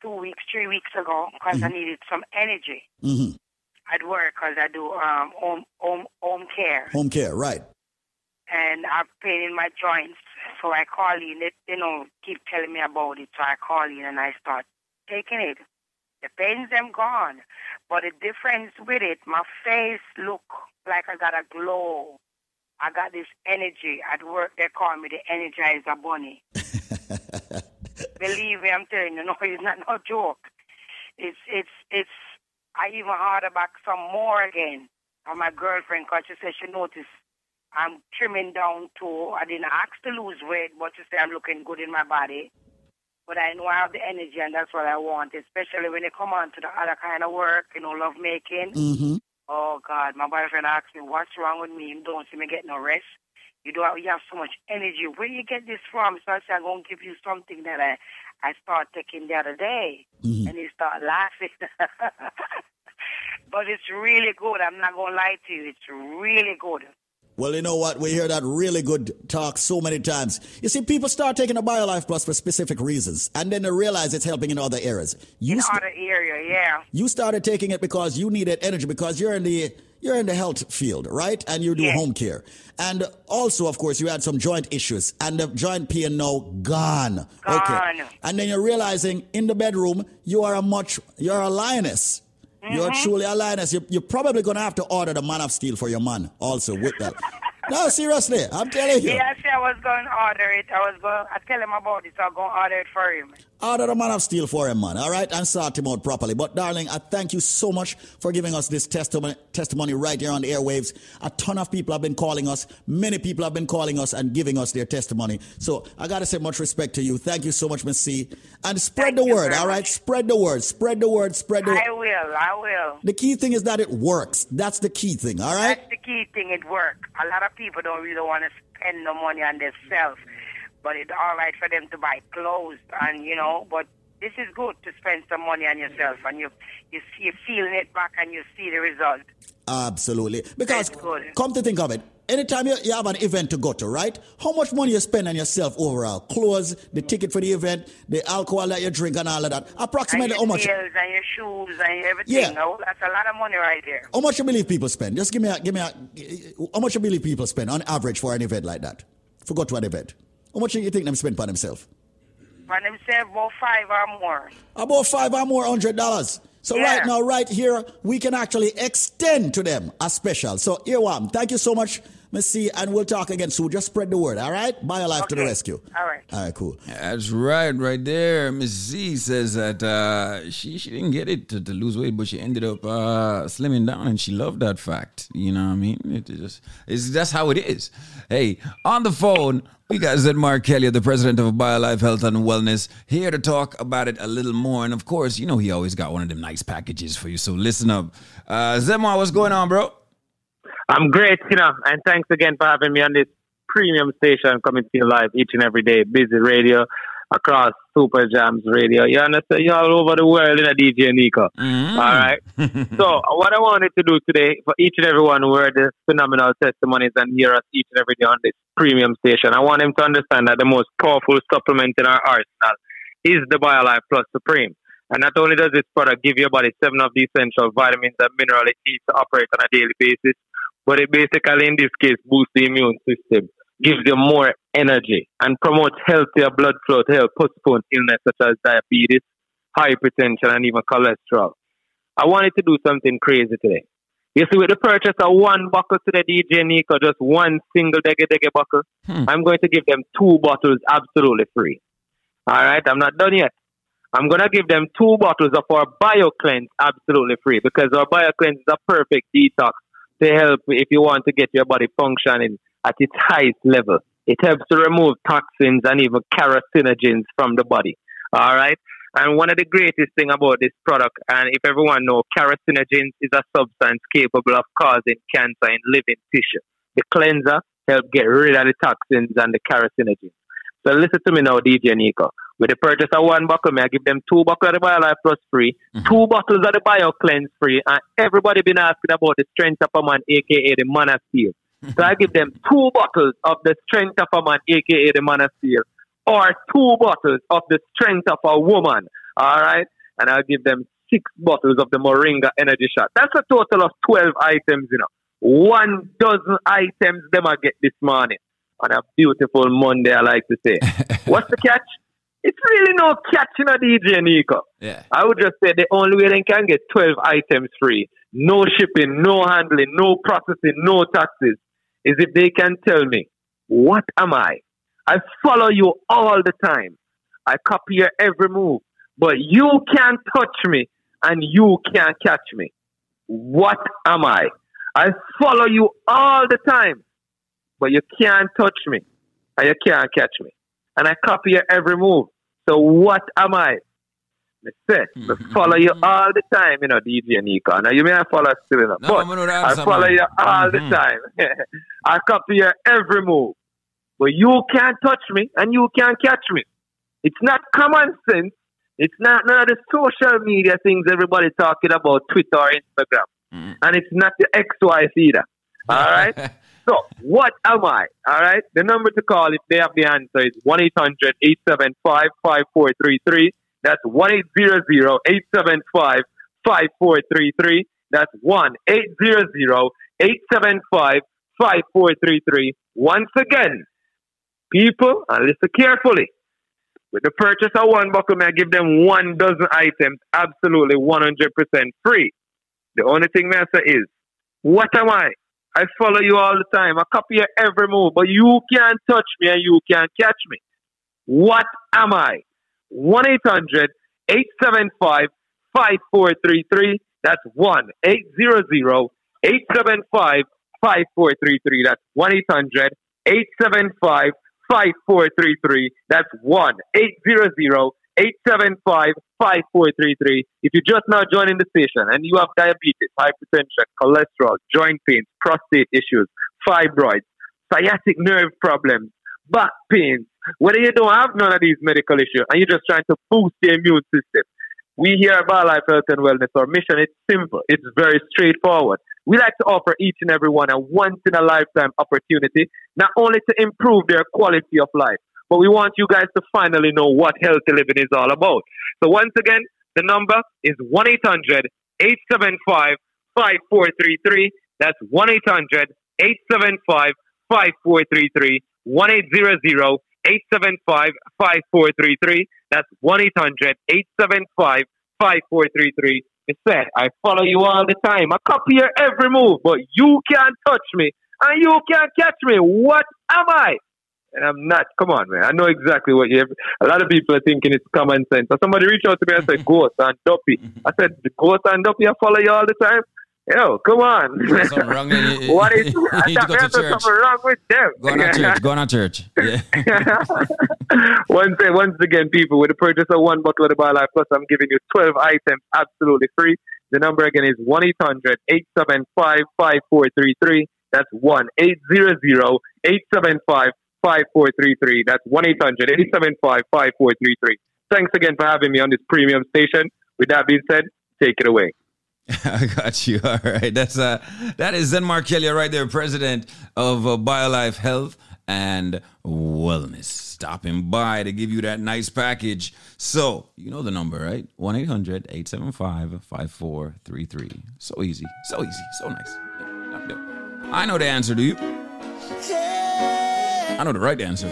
two weeks, three weeks ago because mm-hmm. I needed some energy mm-hmm. at work because I do um, home, home, home care. Home care, right. And I've pain in my joints, so I call in. They, they don't keep telling me about it, so I call in and I start taking it. The pain's them gone, but the difference with it, my face look like I got a glow. I got this energy at work. They call me the Energizer Bunny. Believe me, I'm telling you, no, it's not no joke. It's, it's, it's, I even harder back some more again. or my girlfriend, because she said she noticed I'm trimming down too. I didn't ask to lose weight, but she said I'm looking good in my body. But I know I have the energy, and that's what I want, especially when they come on to the other kind of work, you know, love making. Mm-hmm. Oh, God, my boyfriend asked me, what's wrong with me? You don't see me get no rest. You don't have, you have so much energy. Where do you get this from? So I said, I'm going to give you something that I, I started taking the other day. Mm-hmm. And he started laughing. But it's really good. I'm not going to lie to you. It's really good. Well, you know what? We hear that really good talk so many times. You see, people start taking a BioLife Plus for specific reasons, and then they realize it's helping in other areas. You in st- other area, yeah. You started taking it because you needed energy, because you're in the you're in the health field, right? And you do yes. home care. And also, of course, you had some joint issues, and the joint pain now gone. Gone. Okay. And then you're realizing in the bedroom, you are a much, you're a lioness. You're mm-hmm. truly a lioness. You're, you're probably going to have to order the Man of Steel for your man also with that. No, seriously, I'm telling you. Yeah, see, I was going to order it. I was going to tell him about it, so I'm going to order it for him. Order the Man of Steel for him, man, all right? And start him out properly. But, darling, I thank you so much for giving us this testimony, testimony right here on the airwaves. A ton of people have been calling us. Many people have been calling us and giving us their testimony. So I got to say much respect to you. Thank you so much, Miss C. And spread thank the word, all right? Much. Spread the word. Spread the word. Spread the word. I will. I will. The key thing is that it works. That's the key thing, all right? That's the key thing. It works. A lot of people don't really want to spend no money on themselves. But it's all right for them to buy clothes and, you know, but this is good to spend some money on yourself and you, you see, you're feeling it back and you see the result. Absolutely. Because come to think of it, anytime you, you have an event to go to, right? How much money you spend on yourself overall? Clothes, the ticket for the event, the alcohol that you drink and all of that. Approximately how much? And your shoes and everything. Yeah. Oh, that's a lot of money right there. How much you believe people spend? Just give me a, give me a, how much you believe people spend on average for an event like that? Forgot to an event. How much do you think them spend by themselves? By themselves, about five or more. About five or more hundred dollars. So yeah. right now, right here, we can actually extend to them a special. So, Irwam, thank you so much, Miss C, and we'll talk again soon. Just spread the word, all right? BioLife okay. to the rescue. All right. All right, cool. That's right, right there. Miss Z says that uh, she, she didn't get it to, to lose weight, but she ended up uh, slimming down, and she loved that fact. You know what I mean? It just it's, that's how it is. Hey, on the phone, we got Zenmar Kelly, the president of BioLife Health and Wellness, here to talk about it a little more. And, of course, you know he always got one of them nice packages for you, so listen up. Uh, Zenmar, what's going on, bro? I'm great, you know, and thanks again for having me on this premium station coming to you live each and every day. Busy radio across Super Jams Radio. You understand? You're all over the world in a D J Nico. Mm. All right. So what I wanted to do today for each and everyone who heard the phenomenal testimonies and hear us each and every day on this premium station, I want them to understand that the most powerful supplement in our arsenal is the BioLife Plus Supreme. And not only does this product give your body seven of the essential vitamins and minerals it needs to operate on a daily basis, but it basically, in this case, boosts the immune system, gives you more energy, and promotes healthier blood flow to help postpone illness such as diabetes, hypertension, and even cholesterol. I wanted to do something crazy today. You see, with the purchase of one bottle today, D J Nico, just one single dege dege bottle, hmm. I'm going to give them two bottles absolutely free. All right, I'm not done yet. I'm going to give them two bottles of our BioCleanse absolutely free, because our BioCleanse is a perfect detox to help if you want to get your body functioning at its highest level. It helps to remove toxins and even carcinogens from the body. All right? And one of the greatest things about this product, and if everyone knows, carcinogens is a substance capable of causing cancer in living tissue. The cleanser helps get rid of the toxins and the carcinogens. So listen to me now, D J Nico. With the purchase of one bottle, may I give them two bottles of the BioLife Plus free, mm-hmm. two bottles of the BioCleanse free, and everybody been asking about the Strength of a Man, a k a the Man of Steel. So I give them two bottles of the Strength of a Man, a k a the Man of Steel, or two bottles of the Strength of a Woman, all right? And I'll give them six bottles of the Moringa Energy Shot. That's a total of twelve items, you know. One dozen items them I get this morning on a beautiful Monday, I like to say. What's the catch? It's really no catch, you know, D J Nico. Yeah. I would just say the only way they can get twelve items free, no shipping, no handling, no processing, no taxes, is if they can tell me, what am I? I follow you all the time. I copy your every move. But you can't touch me and you can't catch me. What am I? I follow you all the time, but you can't touch me and you can't catch me. And I copy your every move. So what am I? I said, I follow you all the time, you know, D J Nico. Now, you may not follow us still, you know, no, but I follow you all mm-hmm. the time. I copy your every move. But you can't touch me and you can't catch me. It's not common sense. It's not none of the social media things everybody talking about, Twitter or Instagram. Mm. And it's not the X Y Z either. All right? So, what am I? All right? The number to call if they have the answer is one eight hundred, eight seven five, five four three three. That's one eight hundred, eight seven five, five four three three. That's one eight hundred, eight seven five, five four three three. Once again, people, and listen carefully. With the purchase of one buckle, may I give them one dozen items absolutely one hundred percent free. The only thing may I say is, what am I? I follow you all the time. I copy your every move, but you can't touch me and you can't catch me. What am I? one eight hundred, eight seven five, five four three three. That's one eight hundred, eight seven five, five four three three. That's one eight hundred, eight seven five, five four three three. five four three three. That's one eight zero zero eight seven five five four three three. If you're just now joining the station and you have diabetes, hypertension, cholesterol, joint pains, prostate issues, fibroids, sciatic nerve problems, back pains, whether you don't have none of these medical issues and you're just trying to boost your immune system, we here at BioLife Health and Wellness, our mission, it's simple. It's very straightforward. We like to offer each and every one a once-in-a-lifetime opportunity, not only to improve their quality of life, but we want you guys to finally know what healthy living is all about. So once again, the number is one eight hundred, eight seven five, five four three three. That's one eight hundred, eight seven five, five four three three. one eight hundred, eight seven five, five four three three. That's one eight hundred, eight seven five, five four three three. It said, I follow you all the time. I copy your every move, but you can't touch me and you can't catch me. What am I? And I'm not. Come on, man. I know exactly what you. A lot of people are thinking it's common sense. So somebody reached out to me and said, Ghost and Duppy. I said, Ghost and Duppy, I follow you all the time. Yo, come on. Something wrong. What is I thought there's something wrong with them. Go on church. Go on church. Yeah. once, once again, people, with the purchase of one bottle of the BioLife Plus, I'm giving you twelve items absolutely free. The number again is one eight hundred, eight seven five, five four three three. That's one eight hundred, eight seven five, five four three three. That's one eight hundred, eight seven five, five four three three. Thanks again for having me on this premium station. With that being said, take it away. I got you. All right. That's uh, that is Zenmar Kelly right there, president of uh, BioLife Health and Wellness. Stopping by to give you that nice package. So, you know the number, right? one eight hundred, eight seven five, five four three three. So easy. So easy. So nice. Yeah, yeah. I know the answer, do you? I know the right answer.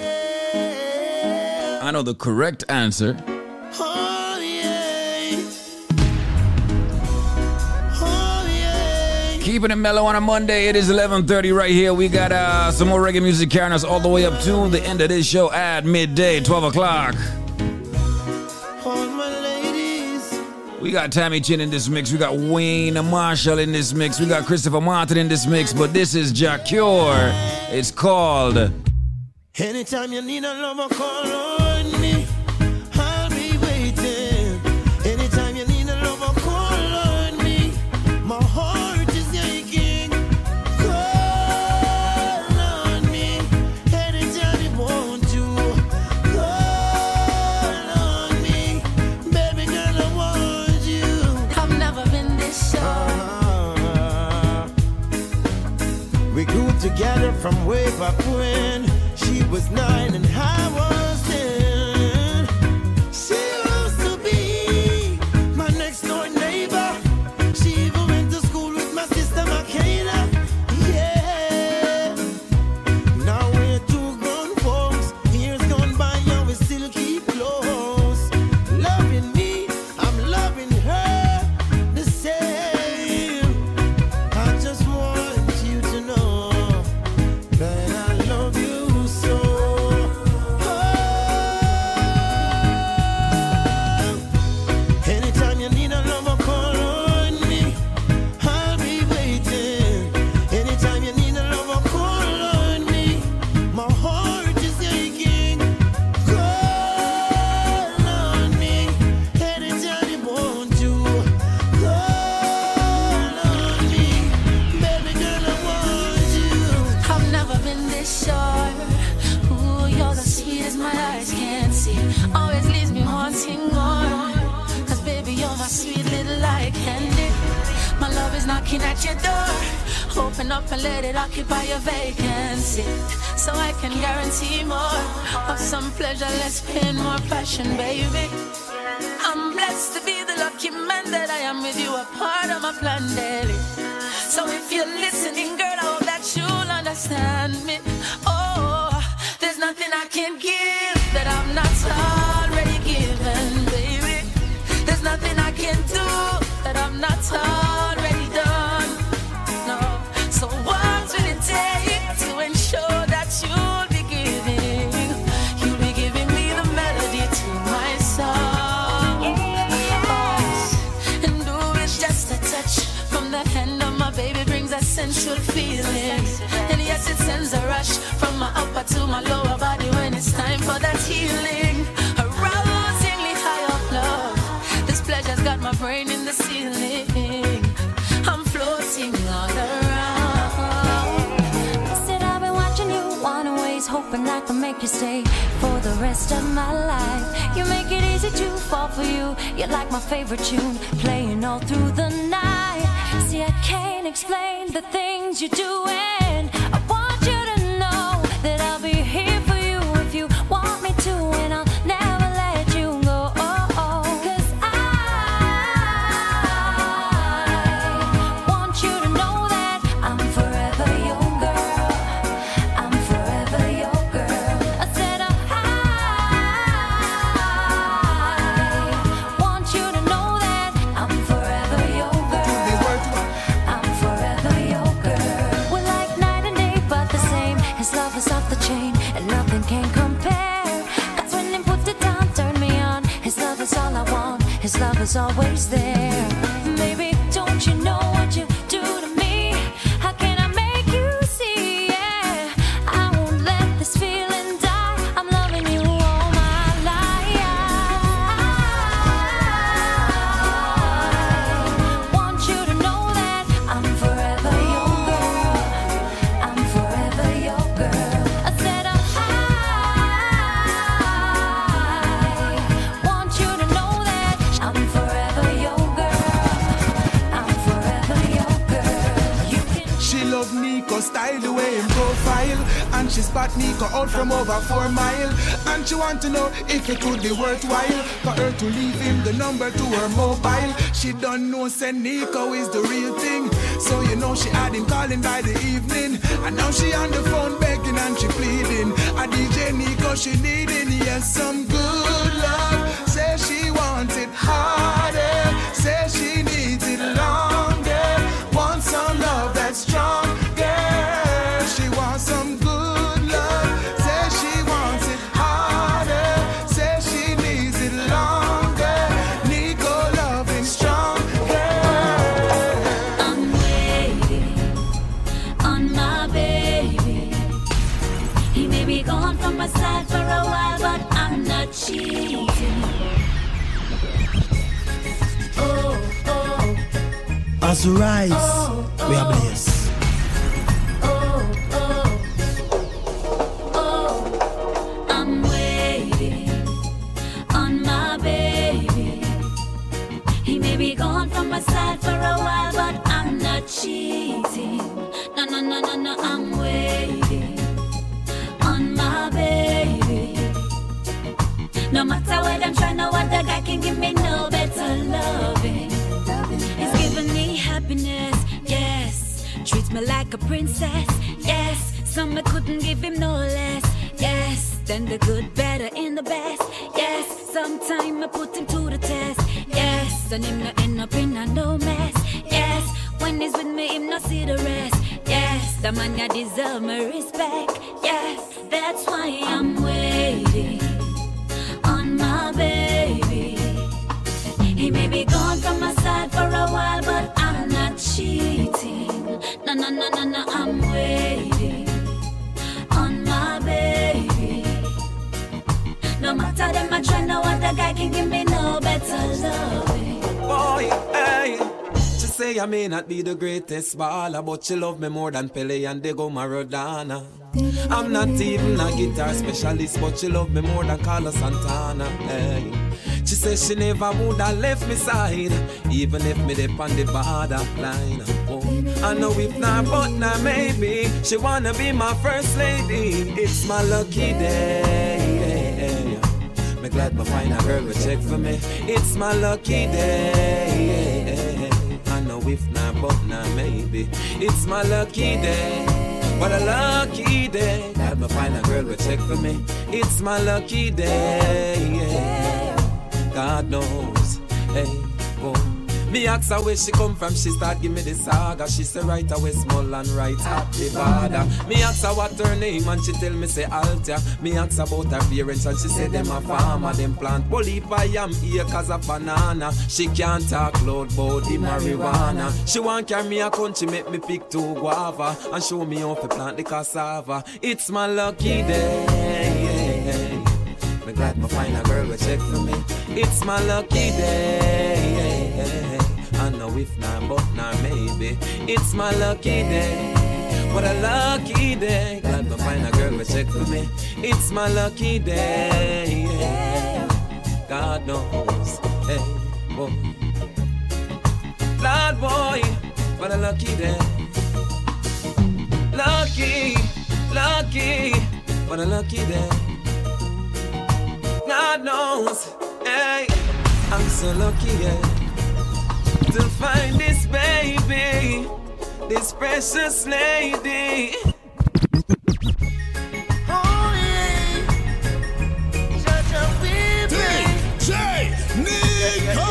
I know the correct answer. Keeping it mellow on a Monday. It is eleven thirty right here. We got uh, some more reggae music carrying us all the way up to the end of this show at midday, twelve o'clock. We got Tammy Chin in this mix. We got Wayne Marshall in this mix. We got Christopher Martin in this mix. But this is Jocure. It's called Anytime You Need a Lover, Call On Me. Together from way back when she was nine and I was ten. She used to be my next door neighbor. She even went to school with my sister Makeda. Yeah. Now we're two grown folks. Years gone by and we still keep close. Loving me, I'm loving her the same. I just want you to know that I love you so. Oh. knocking at your door. Open up and let it occupy your vacancy, so I can guarantee more of some pleasure, less pain, more passion, baby. I'm blessed to be the lucky man that I am with you, a part of my plan daily. So if you're listening, girl, I hope that you'll understand me. Oh, there's nothing I can give that I'm not already given, baby. There's nothing I can do that I'm not already done, no. So what will it take to ensure that you'll be giving? You'll be giving me the melody to my song, oh. And do it just a touch from the hand of my baby brings a sensual feeling. And yes, it sends a rush from my upper to my lower body when it's time for that healing. Arousingly high up love, pleasure's got my brain in the ceiling. I'm floating all around. I said I've been watching you on ways, hoping I can make you stay for the rest of my life. You make it easy to fall for you. You're like my favorite tune, playing all through the night. See, I can't explain the things you do, and I want you to know that I'll be here for you if you want me to, and I'll never let you go. His love is always there. Baby, don't you know what you do to me? How can I make you see? Yeah, I won't let this feeling die. I'm loving you all my life. I want you to know that I'm forever your girl. I'm forever your girl. I said I'm high. Want you to know that I'm forever your girl. I'm forever your girl. She love Nico style, the way him profile. And she spot Nico out from over four mile. And she want to know if it could be worthwhile for her to leave him the number to her mobile. She don't know say Nico is the real thing, so you know she had him calling by the evening. And now she on the phone begging and she pleading. A D J Nico she needing, yes, some good love. Say she wants it harder, say she needs it longer, wants some love that's stronger. She wants some good love, say she wants it harder, say she needs it longer. Nico loving stronger. I'm waiting on my baby. He may be gone from my side for a while, but I'm not cheating. As we rise, oh, oh, we are blessed. Oh, oh, oh, I'm waiting on my baby. He may be gone from my side for a while, but I'm not cheating. No, no, no, no, no, I'm waiting on my baby. No matter what I'm trying, no other guy can give me no better loving. Happiness, yes. Treats me like a princess, yes. Some I couldn't give him no less, yes. Then the good, better, and the best, yes. Sometime I put him to the test, yes. And him not end up in a no mess, yes. When he's with me, him not see the rest, yes. The man I deserve my respect, yes. That's why I'm waiting on my baby. He may be gone from my side for a while, but I'm not cheating. No, no, no, no, no, I'm waiting on my baby. No matter them I try, no other guy can give me no better loving. Boy, hey. She say I may not be the greatest baller, but she love me more than Pele and Diego Maradona. I'm not even a guitar specialist, but she love me more than Carlos Santana, hey. She says she never would have left me side, even if me dip on the borderline. Oh, I know if not, but not maybe. She wanna be my first lady. It's my lucky day. Me glad to find a girl to check for me. It's my lucky day. I know if not, but not maybe. It's my lucky day. What a lucky day, glad me find a girl will check for me. It's my lucky day, God knows, hey, oh. Me ask her where she come from, she start give me the saga. She say right away small and right up the border. Me ask her what her name and she tell me say Altia. Me ask about her parents and she say them a farmer. Them plant polypa yam acres of banana. She can't talk loud about the marijuana. She want carry me a country, make me pick two guava and show me how to plant the cassava. It's my lucky day. Me glad me find a girl will check for me. It's my lucky day. I know if not, but not maybe. It's my lucky day. What a lucky day. Glad to find a girl to check for me. It's my lucky day. God knows. Hey, boy. Lord boy, what a lucky day. Lucky, lucky, what a lucky day. God knows. Hey, I'm so lucky, yeah. To find this baby, this precious lady. Oh yeah, such a baby. D J Nico.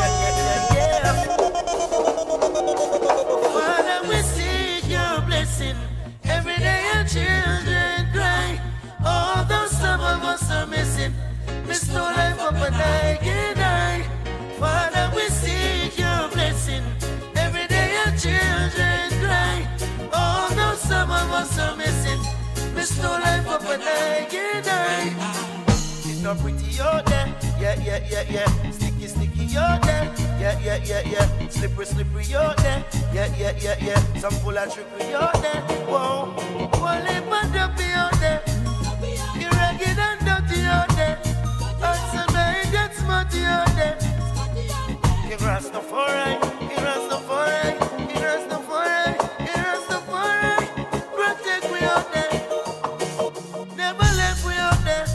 Father, we seek your blessing. Every day our children cry. Although some of us are missing, miss no life up and I can die. Father, we seek your blessing. Every day our children cry. Oh, no, some of us are missing. Miss no life up and I can die. It's not pretty, you're there. Yeah, yeah, yeah, yeah. Sticky, sticky, you're there. Yeah, yeah, yeah, yeah. Slippery, slippery, you're there. Yeah, yeah, yeah, yeah. Some full and trickery, you're there. Whoa. Well, it might not be out there. You're ragged and dirty, you're there. And tonight, that's what you're there. He runs the foray, he runs the foray, he runs the foray, he runs the foray. Protect we out there, never let we out there.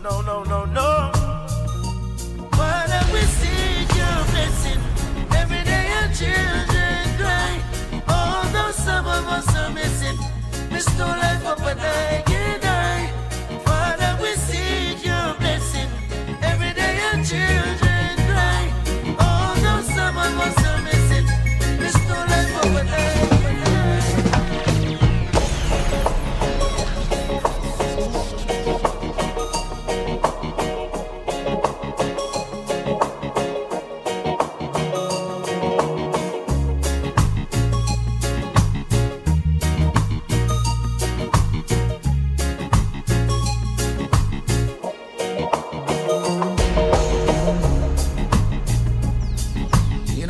No, no, no, no. Father, we seek your blessing. Every day our children cry. Although some of us are missing, miss no life up and I can die. Father, we seek your blessing. Every day our children.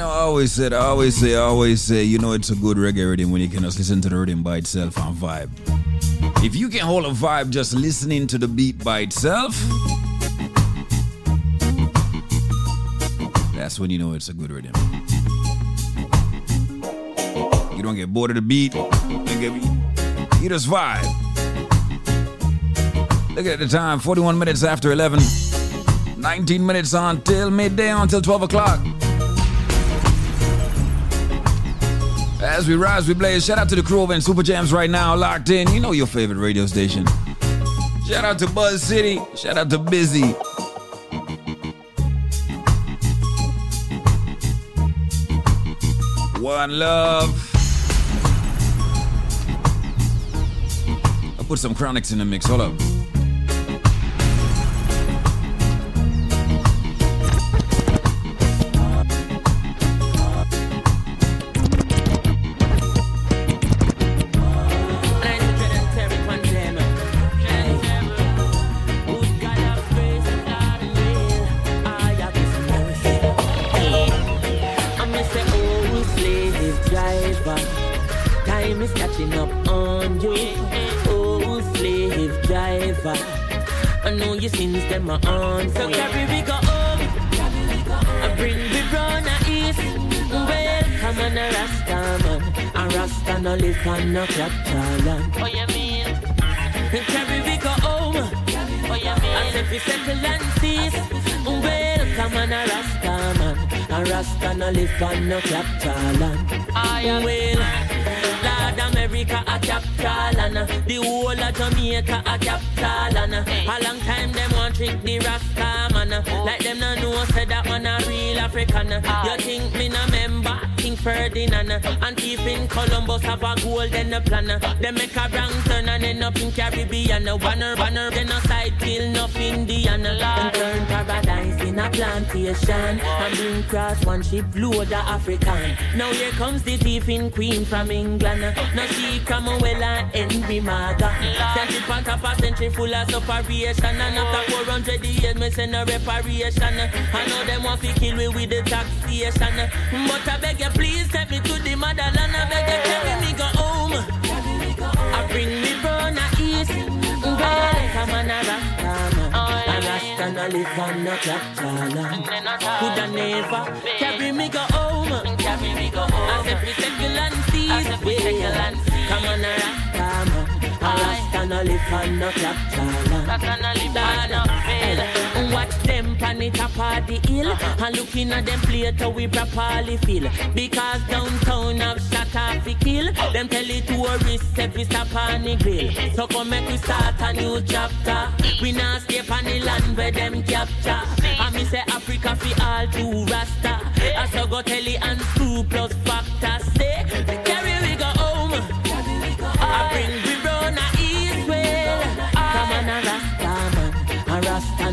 Always said, I always say, I always say, you know, it's a good reggae rhythm when you can just listen to the rhythm by itself and vibe. If you can hold a vibe just listening to the beat by itself, that's when you know it's a good rhythm. You don't get bored of the beat. You just vibe. Look at the time, forty-one minutes after eleven. nineteen minutes until midday, until twelve o'clock. As we rise, we blaze. Shout out to the crew over in Super Jams right now, locked in. You know your favorite radio station. Shout out to Buzz City. Shout out to Busy. One love. I'll put some Chronics in the mix. Hold up. I know your sins, them are on. So carry we go home. Bring the runner east. Welcome on a Rasta man. A Rasta no live on no Catalan. Oh, you mean? Carry we go home. Oh, you mean? As if we settle and cease. Welcome on a Rasta man. A Rasta no live on no Catalan. I am well. Lord America a capital and the whole of Jamaica a capital and a long time them want trick the Rasta man. Like them no know say that one a real African. You think me no member? Think Ferdinand and even Columbus have a golden plan. They make a wrong turn and end up in Caribbean. Banner banner they no side till enough Indian. Them turn paradise in a plantation and bring cross one ship load the African. Now here comes the thieving queen from England. Now she come well and envy mother. Sent it on top of century full of separation. And after four hundred years, me send a reparation. I know them want to kill me with the taxation. But I beg you, please take me to the motherland. I beg you, carry me go home. I bring me from the east. Welcome on a Rasta. A Rasta no live on no Catalan. Coulda never carry me go home. Carry me go home. I said, please take me land. Yeah. Come on, Rasta, Rasta no live on no capital. Rasta no live on no capital. Watch them pan it up on the hill, uh-huh. And looking at them plato we properly feel. Because downtown have shut off the kill. Them tell it tourists every stop on the grill. So come make we start a new chapter. We not stay on the land where them capture. And me say Africa fi all to Rasta. I so go tell it and two plus factor say. I bring we run a east well. Come on a Rasta man, a Rasta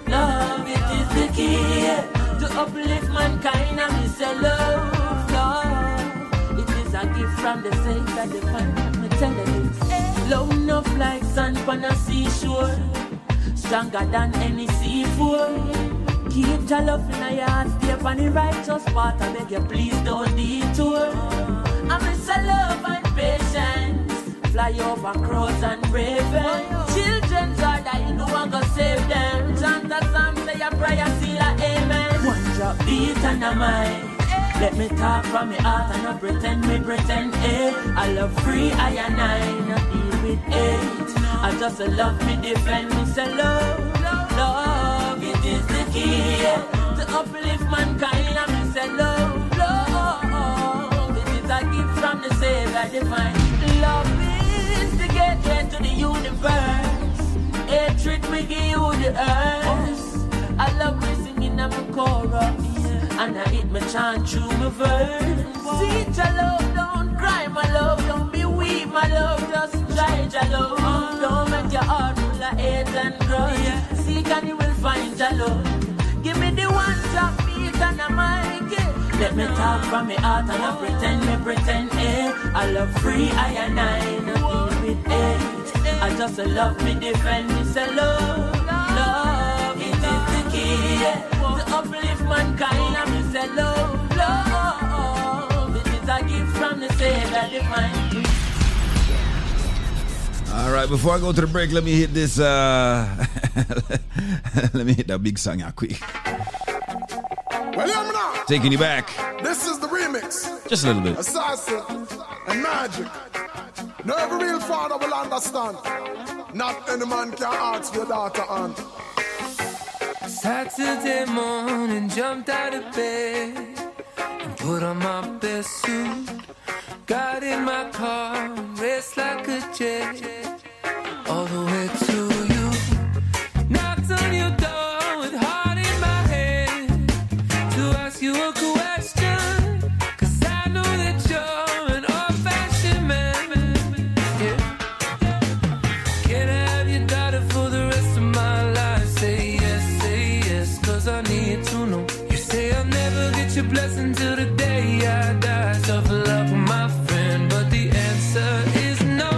Love, it is the key to uplift mankind and we say love, love. It is a gift from the saints that the fun me tell you. Love enough like sand on a seashore, stronger than any seafood. Keep your love in your heart, stay on the righteous path. I beg you please don't detour. I miss a love and patience, fly over crows and ravens. Children are dying, no one gonna save them. Prayer, seal, amen. One drop beat and a mind. Let me talk from my heart and not pretend me pretend. Eh. I love free, I and nine. Be with eight. I just love me defend me. Say love, love. It is the key to uplift mankind. I me say love, love. It is a gift from the Savior divine. Love is the gateway to the universe. Hatred we give you the earth. I love me singing on my chorus, and I hit my chant through my verse. See your love, don't cry, my love, don't be weak, my love, just try your love. Don't make your heart full of hate and grudge. Seek and you will find your love. Give me the one drop beat and a mic. Let me talk from my heart and I pretend, me pretend, eh. I love free, I and nine, I be with eight. I just love me defend, me say love. To uplift mankind, I miss a love, love. This is a gift from the Savior divine. All right, right, before I go to the break, let me hit this. Uh, let me hit that big song out quick. Well, I'm not. Taking you back. This is the remix. Just a little bit. Assassin and magic. No, every real father will understand. Not any man can ask your daughter on. Saturday morning, jumped out of bed and put on my best suit. Got in my car and raced like a jet all the way to you. Knocked on your door with heart in my head to ask you a question, 'cause I know that you're an old-fashioned man. Yeah. Can I have your daughter for the rest of my life? Say yes, say yes, 'cause I need to know. You say I'll never get your blessing till the day I die. Suffer love with my friend, but the answer is no.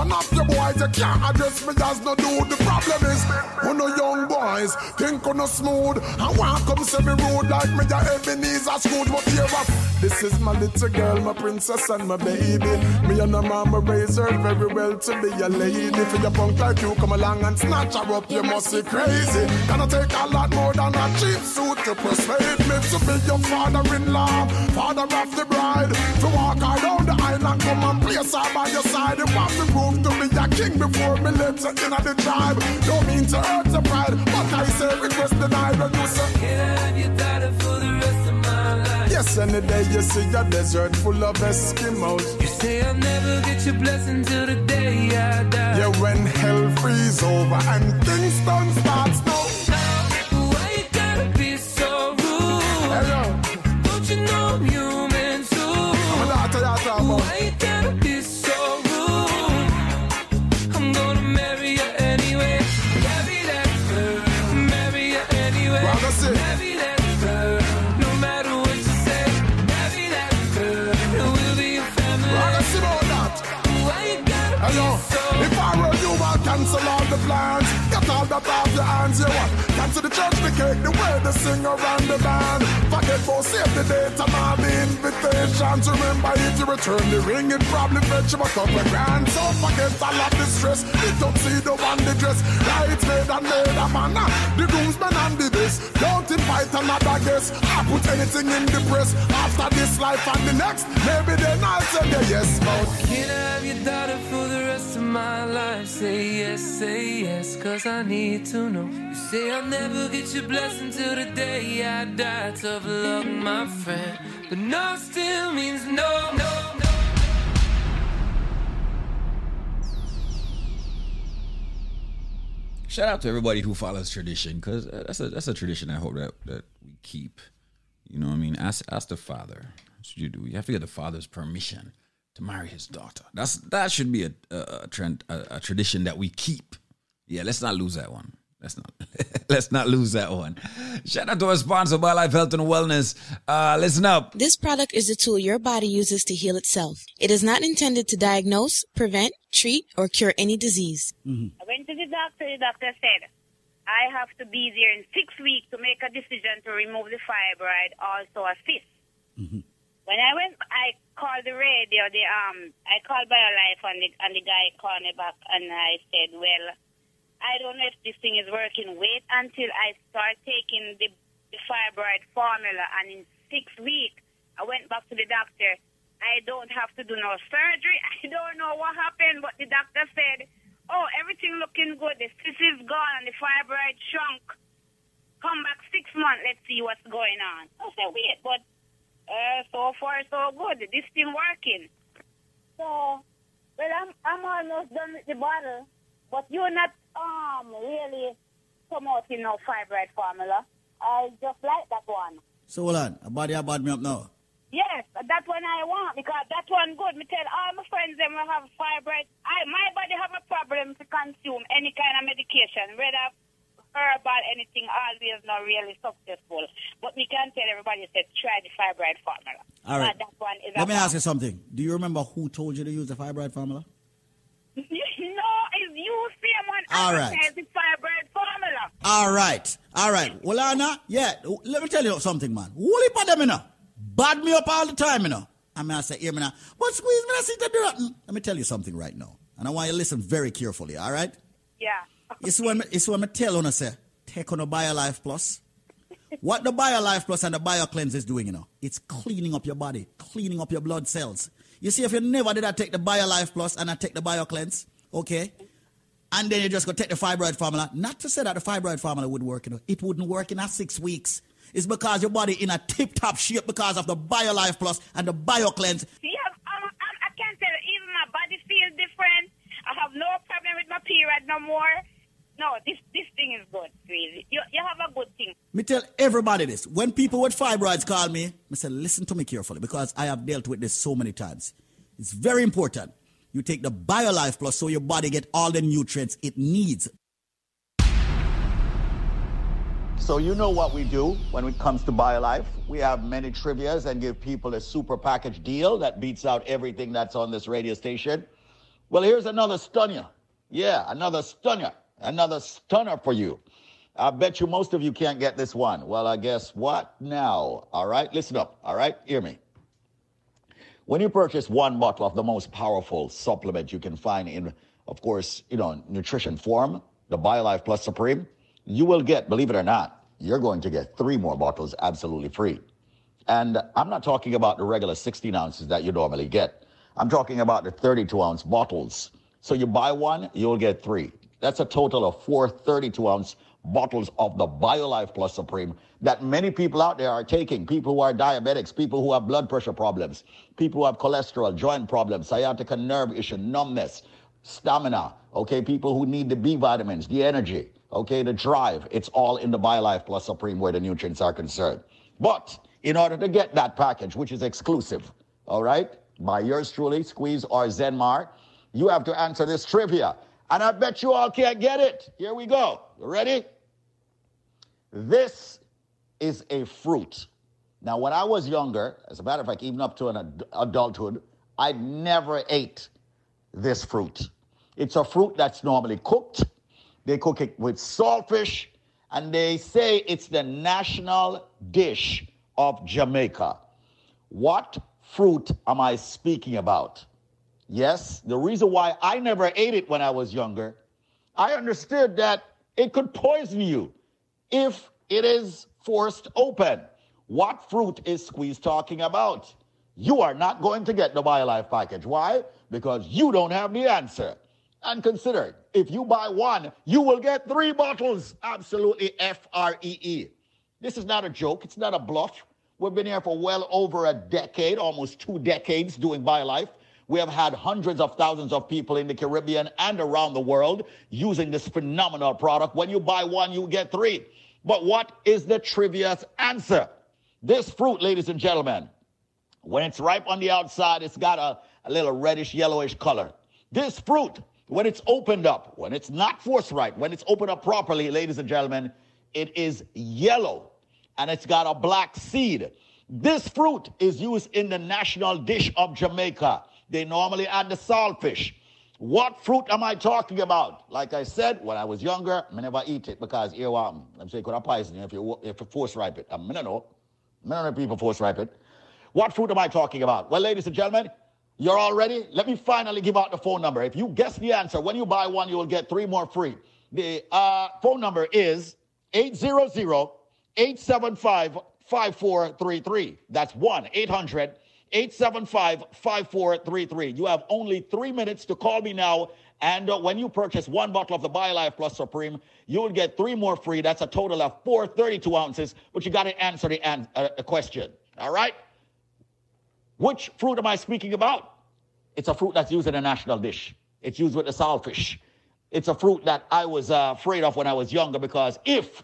One of your boys, you can't address me as no dude. The problem is, when no young boys think on no smooth, and one comes semi rude like me, your Ebenezer Scrooge. But here, up. This is my little girl, my princess and my baby. Me and her mama raise her very well to be a lady. For your punk like you come along and snatch her up, you must be crazy. Gonna take a lot more than a cheap suit to persuade me to be your father-in-law, father of the bride. To walk around the island, come and place her by your side. You want to prove to be a king before me let you in at the tribe. Don't mean to hurt your pride, but I say request denied when you say, can I have your daughter for the rest of my life? Yes, any day you see a desert full of Eskimos. You say I'll never get your blessing till the day I die. Yeah, when hell freezes over and Kingston starts now. Now, why you gotta be so rude? Hello. Don't you know I'm human too? I'm a daughter, daughter, why you gotta be so rude? Cancel all the plans, get all that off your hands, you want. Cancel the church, the cake, the way the singer and the band. Forget for save the date and all the invitations. Remember if you return the ring, it probably fetch you a couple grand. So forget all of the stress, the tuxedo and the dress. Lights made and made a man, the groomsmen and the this. Don't invite another guest, I put anything in the press. After this life and the next, maybe then I'll say yes. But can I have your daughter for the rest of my life? Say yes. Yes, say yes, 'cause I need to know. You say I'll never get your blessing till the day I die. Tough luck, my friend, but no still means no, no, no. Shout out to everybody who follows tradition, 'cause that's a that's a tradition I hope that, that we keep. You know what I mean? Ask ask the father. That's what you do. You have to get the father's permission to marry his daughter. That's that should be a a, a, trend, a a tradition that we keep. Yeah, let's not lose that one. Let's not let's not lose that one. Shout out to our sponsor, BioLife Health and Wellness. Uh, listen up. This product is a tool your body uses to heal itself. It is not intended to diagnose, prevent, treat, or cure any disease. Mm-hmm. I went to the doctor. The doctor said, I have to be there in six weeks to make a decision to remove the fibroid, also a cyst. Mm-hmm. When I went, I called the radio. The um, I called BioLife, and the and the guy called me back, and I said, "Well, I don't know if this thing is working. Wait until I start taking the, the fibroid formula." And in six weeks, I went back to the doctor. I don't have to do no surgery. I don't know what happened, but the doctor said, "Oh, everything looking good. The cyst is gone, and the fibroid shrunk. Come back six months. Let's see what's going on." I said, "Wait, but." Uh, so far, so good. This thing working. So, well, I'm I'm almost done with the bottle, but you're not um really promoting no fibroid formula. I just like that one. So hold on, a body about me up now. Yes, that one I want because that one good. Me tell all my friends them will have fibroid. I my body have a problem not really successful. But we can tell everybody that try the fibroid formula. All right. That one is Let me one. ask you something. Do you remember who told you to use the fibroid formula? No, it's you, someone. All right. The fibroid formula. All right. All right. Well, Anna, yeah, let me tell you something, man. Wooly for them, you know. Bad me up all the time, you know. I mean, I say, hear me now. But squeeze me, I see that rotten. Let me tell you something right now. And I want you to listen very carefully, all right? Yeah. It's when it's when I tell you, say, take on the BioLife Plus. What the BioLife Plus and the BioCleanse is doing, you know, it's cleaning up your body, cleaning up your blood cells. You see, if you never did I take the BioLife Plus and I take the BioCleanse, okay, and then you just go take the fibroid formula, not to say that the fibroid formula would work, you know, it wouldn't work in a six weeks. It's because your body in a tip-top shape because of the BioLife Plus and the BioCleanse. Yeah, um, um, I can tell you, even my body feels different. I have no problem with my period no more. No, this this thing is good, crazy. You, you have a good thing. Me tell everybody this. When people with fibroids call me, I say, listen to me carefully because I have dealt with this so many times. It's very important. You take the BioLife Plus so your body get all the nutrients it needs. So you know what we do when it comes to BioLife. We have many trivias and give people a super package deal that beats out everything that's on this radio station. Well, here's another stunner. Yeah, another stunner. Another stunner for you. I bet you most of you can't get this one. Well, I guess what now? All right, listen up. All right, hear me. When you purchase one bottle of the most powerful supplement you can find in, of course, you know, nutrition form, the BioLife Plus Supreme, you will get, believe it or not, you're going to get three more bottles absolutely free. And I'm not talking about the regular sixteen ounces that you normally get. I'm talking about the thirty-two ounce bottles. So you buy one, you'll get three. That's a total of four thirty-two ounce bottles of the BioLife Plus Supreme that many people out there are taking. People who are diabetics, people who have blood pressure problems, people who have cholesterol, joint problems, sciatica nerve issue, numbness, stamina, okay? People who need the B vitamins, the energy. Okay, the drive, it's all in the BioLife Plus Supreme where the nutrients are concerned. But in order to get that package, which is exclusive, all right, by yours truly, Squeeze or Zenmar, you have to answer this trivia. And I bet you all can't get it. Here we go. You ready? This is a fruit. Now, when I was younger, as a matter of fact, even up to an ad- adulthood, I never ate this fruit. It's a fruit that's normally cooked. They cook it with saltfish, and they say it's the national dish of Jamaica. What fruit am I speaking about? Yes, the reason why I never ate it when I was younger, I understood that it could poison you if it is forced open. What fruit is Squeeze talking about? You are not going to get the BioLife package. Why? Because you don't have the answer. And consider, if you buy one, you will get three bottles. Absolutely F R E E. This is not a joke. It's not a bluff. We've been here for well over a decade, almost two decades doing BioLife. We have had hundreds of thousands of people in the Caribbean and around the world using this phenomenal product. When you buy one, you get three. But what is the trivia's answer? This fruit, ladies and gentlemen, when it's ripe on the outside, it's got a, a little reddish, yellowish color. This fruit, when it's opened up, when it's not forced right, when it's opened up properly, ladies and gentlemen, it is yellow and it's got a black seed. This fruit is used in the national dish of Jamaica. They normally add the saltfish. What fruit am I talking about? Like I said, when I was younger, I never eat it because here I am. I'm saying, could I poison you if you, if you force ripe it? I don't know. I don't know if people force ripe it. What fruit am I talking about? Well, ladies and gentlemen, you're all ready? Let me finally give out the phone number. If you guess the answer, when you buy one, you will get three more free. The uh, phone number is eight hundred, eight seven five, five four three three. That's one eight hundred, eight seven five, five four three three. You have only three minutes to call me now. And uh, when you purchase one bottle of the BioLife Plus Supreme, you will get three more free. That's a total of four thirty-two ounces. But you got to answer the an- uh, question. All right? Which fruit am I speaking about? It's a fruit that's used in a national dish. It's used with the saltfish. It's a fruit that I was uh, afraid of when I was younger because if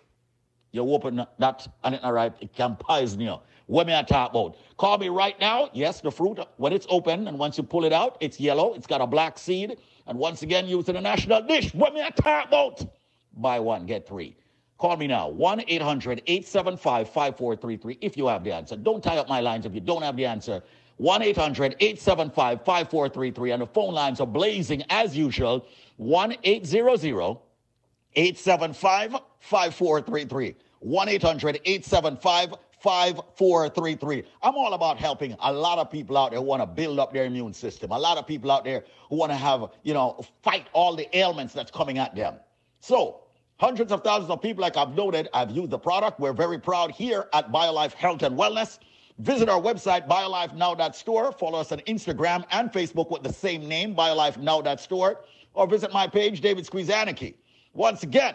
you open that and it's not ripe, it can poison you. What may I talk about? Call me right now. Yes, the fruit, when it's open and once you pull it out, it's yellow. It's got a black seed. And once again, used in a national dish. What may I talk about? Buy one, get three. Call me now, one eight hundred eight seven five five four three three if you have the answer. Don't tie up my lines if you don't have the answer. one eight hundred eight seven five five four three three. And the phone lines are blazing as usual. one eight hundred eight seven five five four three three. one eight hundred eight seven five five four three three. I'm all about helping a lot of people out there who want to build up their immune system. A lot of people out there who want to have, you know, fight all the ailments that's coming at them. So, hundreds of thousands of people, like I've noted, have used the product. We're very proud here at BioLife Health and Wellness. Visit our website, bio life now dot store. Follow us on Instagram and Facebook with the same name, bio life now dot store. Or visit my page, David Squeeze Anarchy. Once again,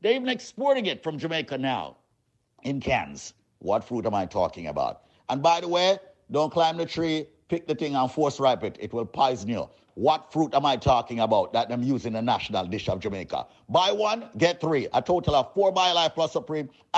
They're even exporting it from Jamaica now in cans. What fruit am I talking about? And by the way, don't climb the tree, pick the thing and force ripe it. It will poison you. What fruit am I talking about that I'm using the national dish of Jamaica? Buy one, get three. A total of four BioLife Plus Supreme.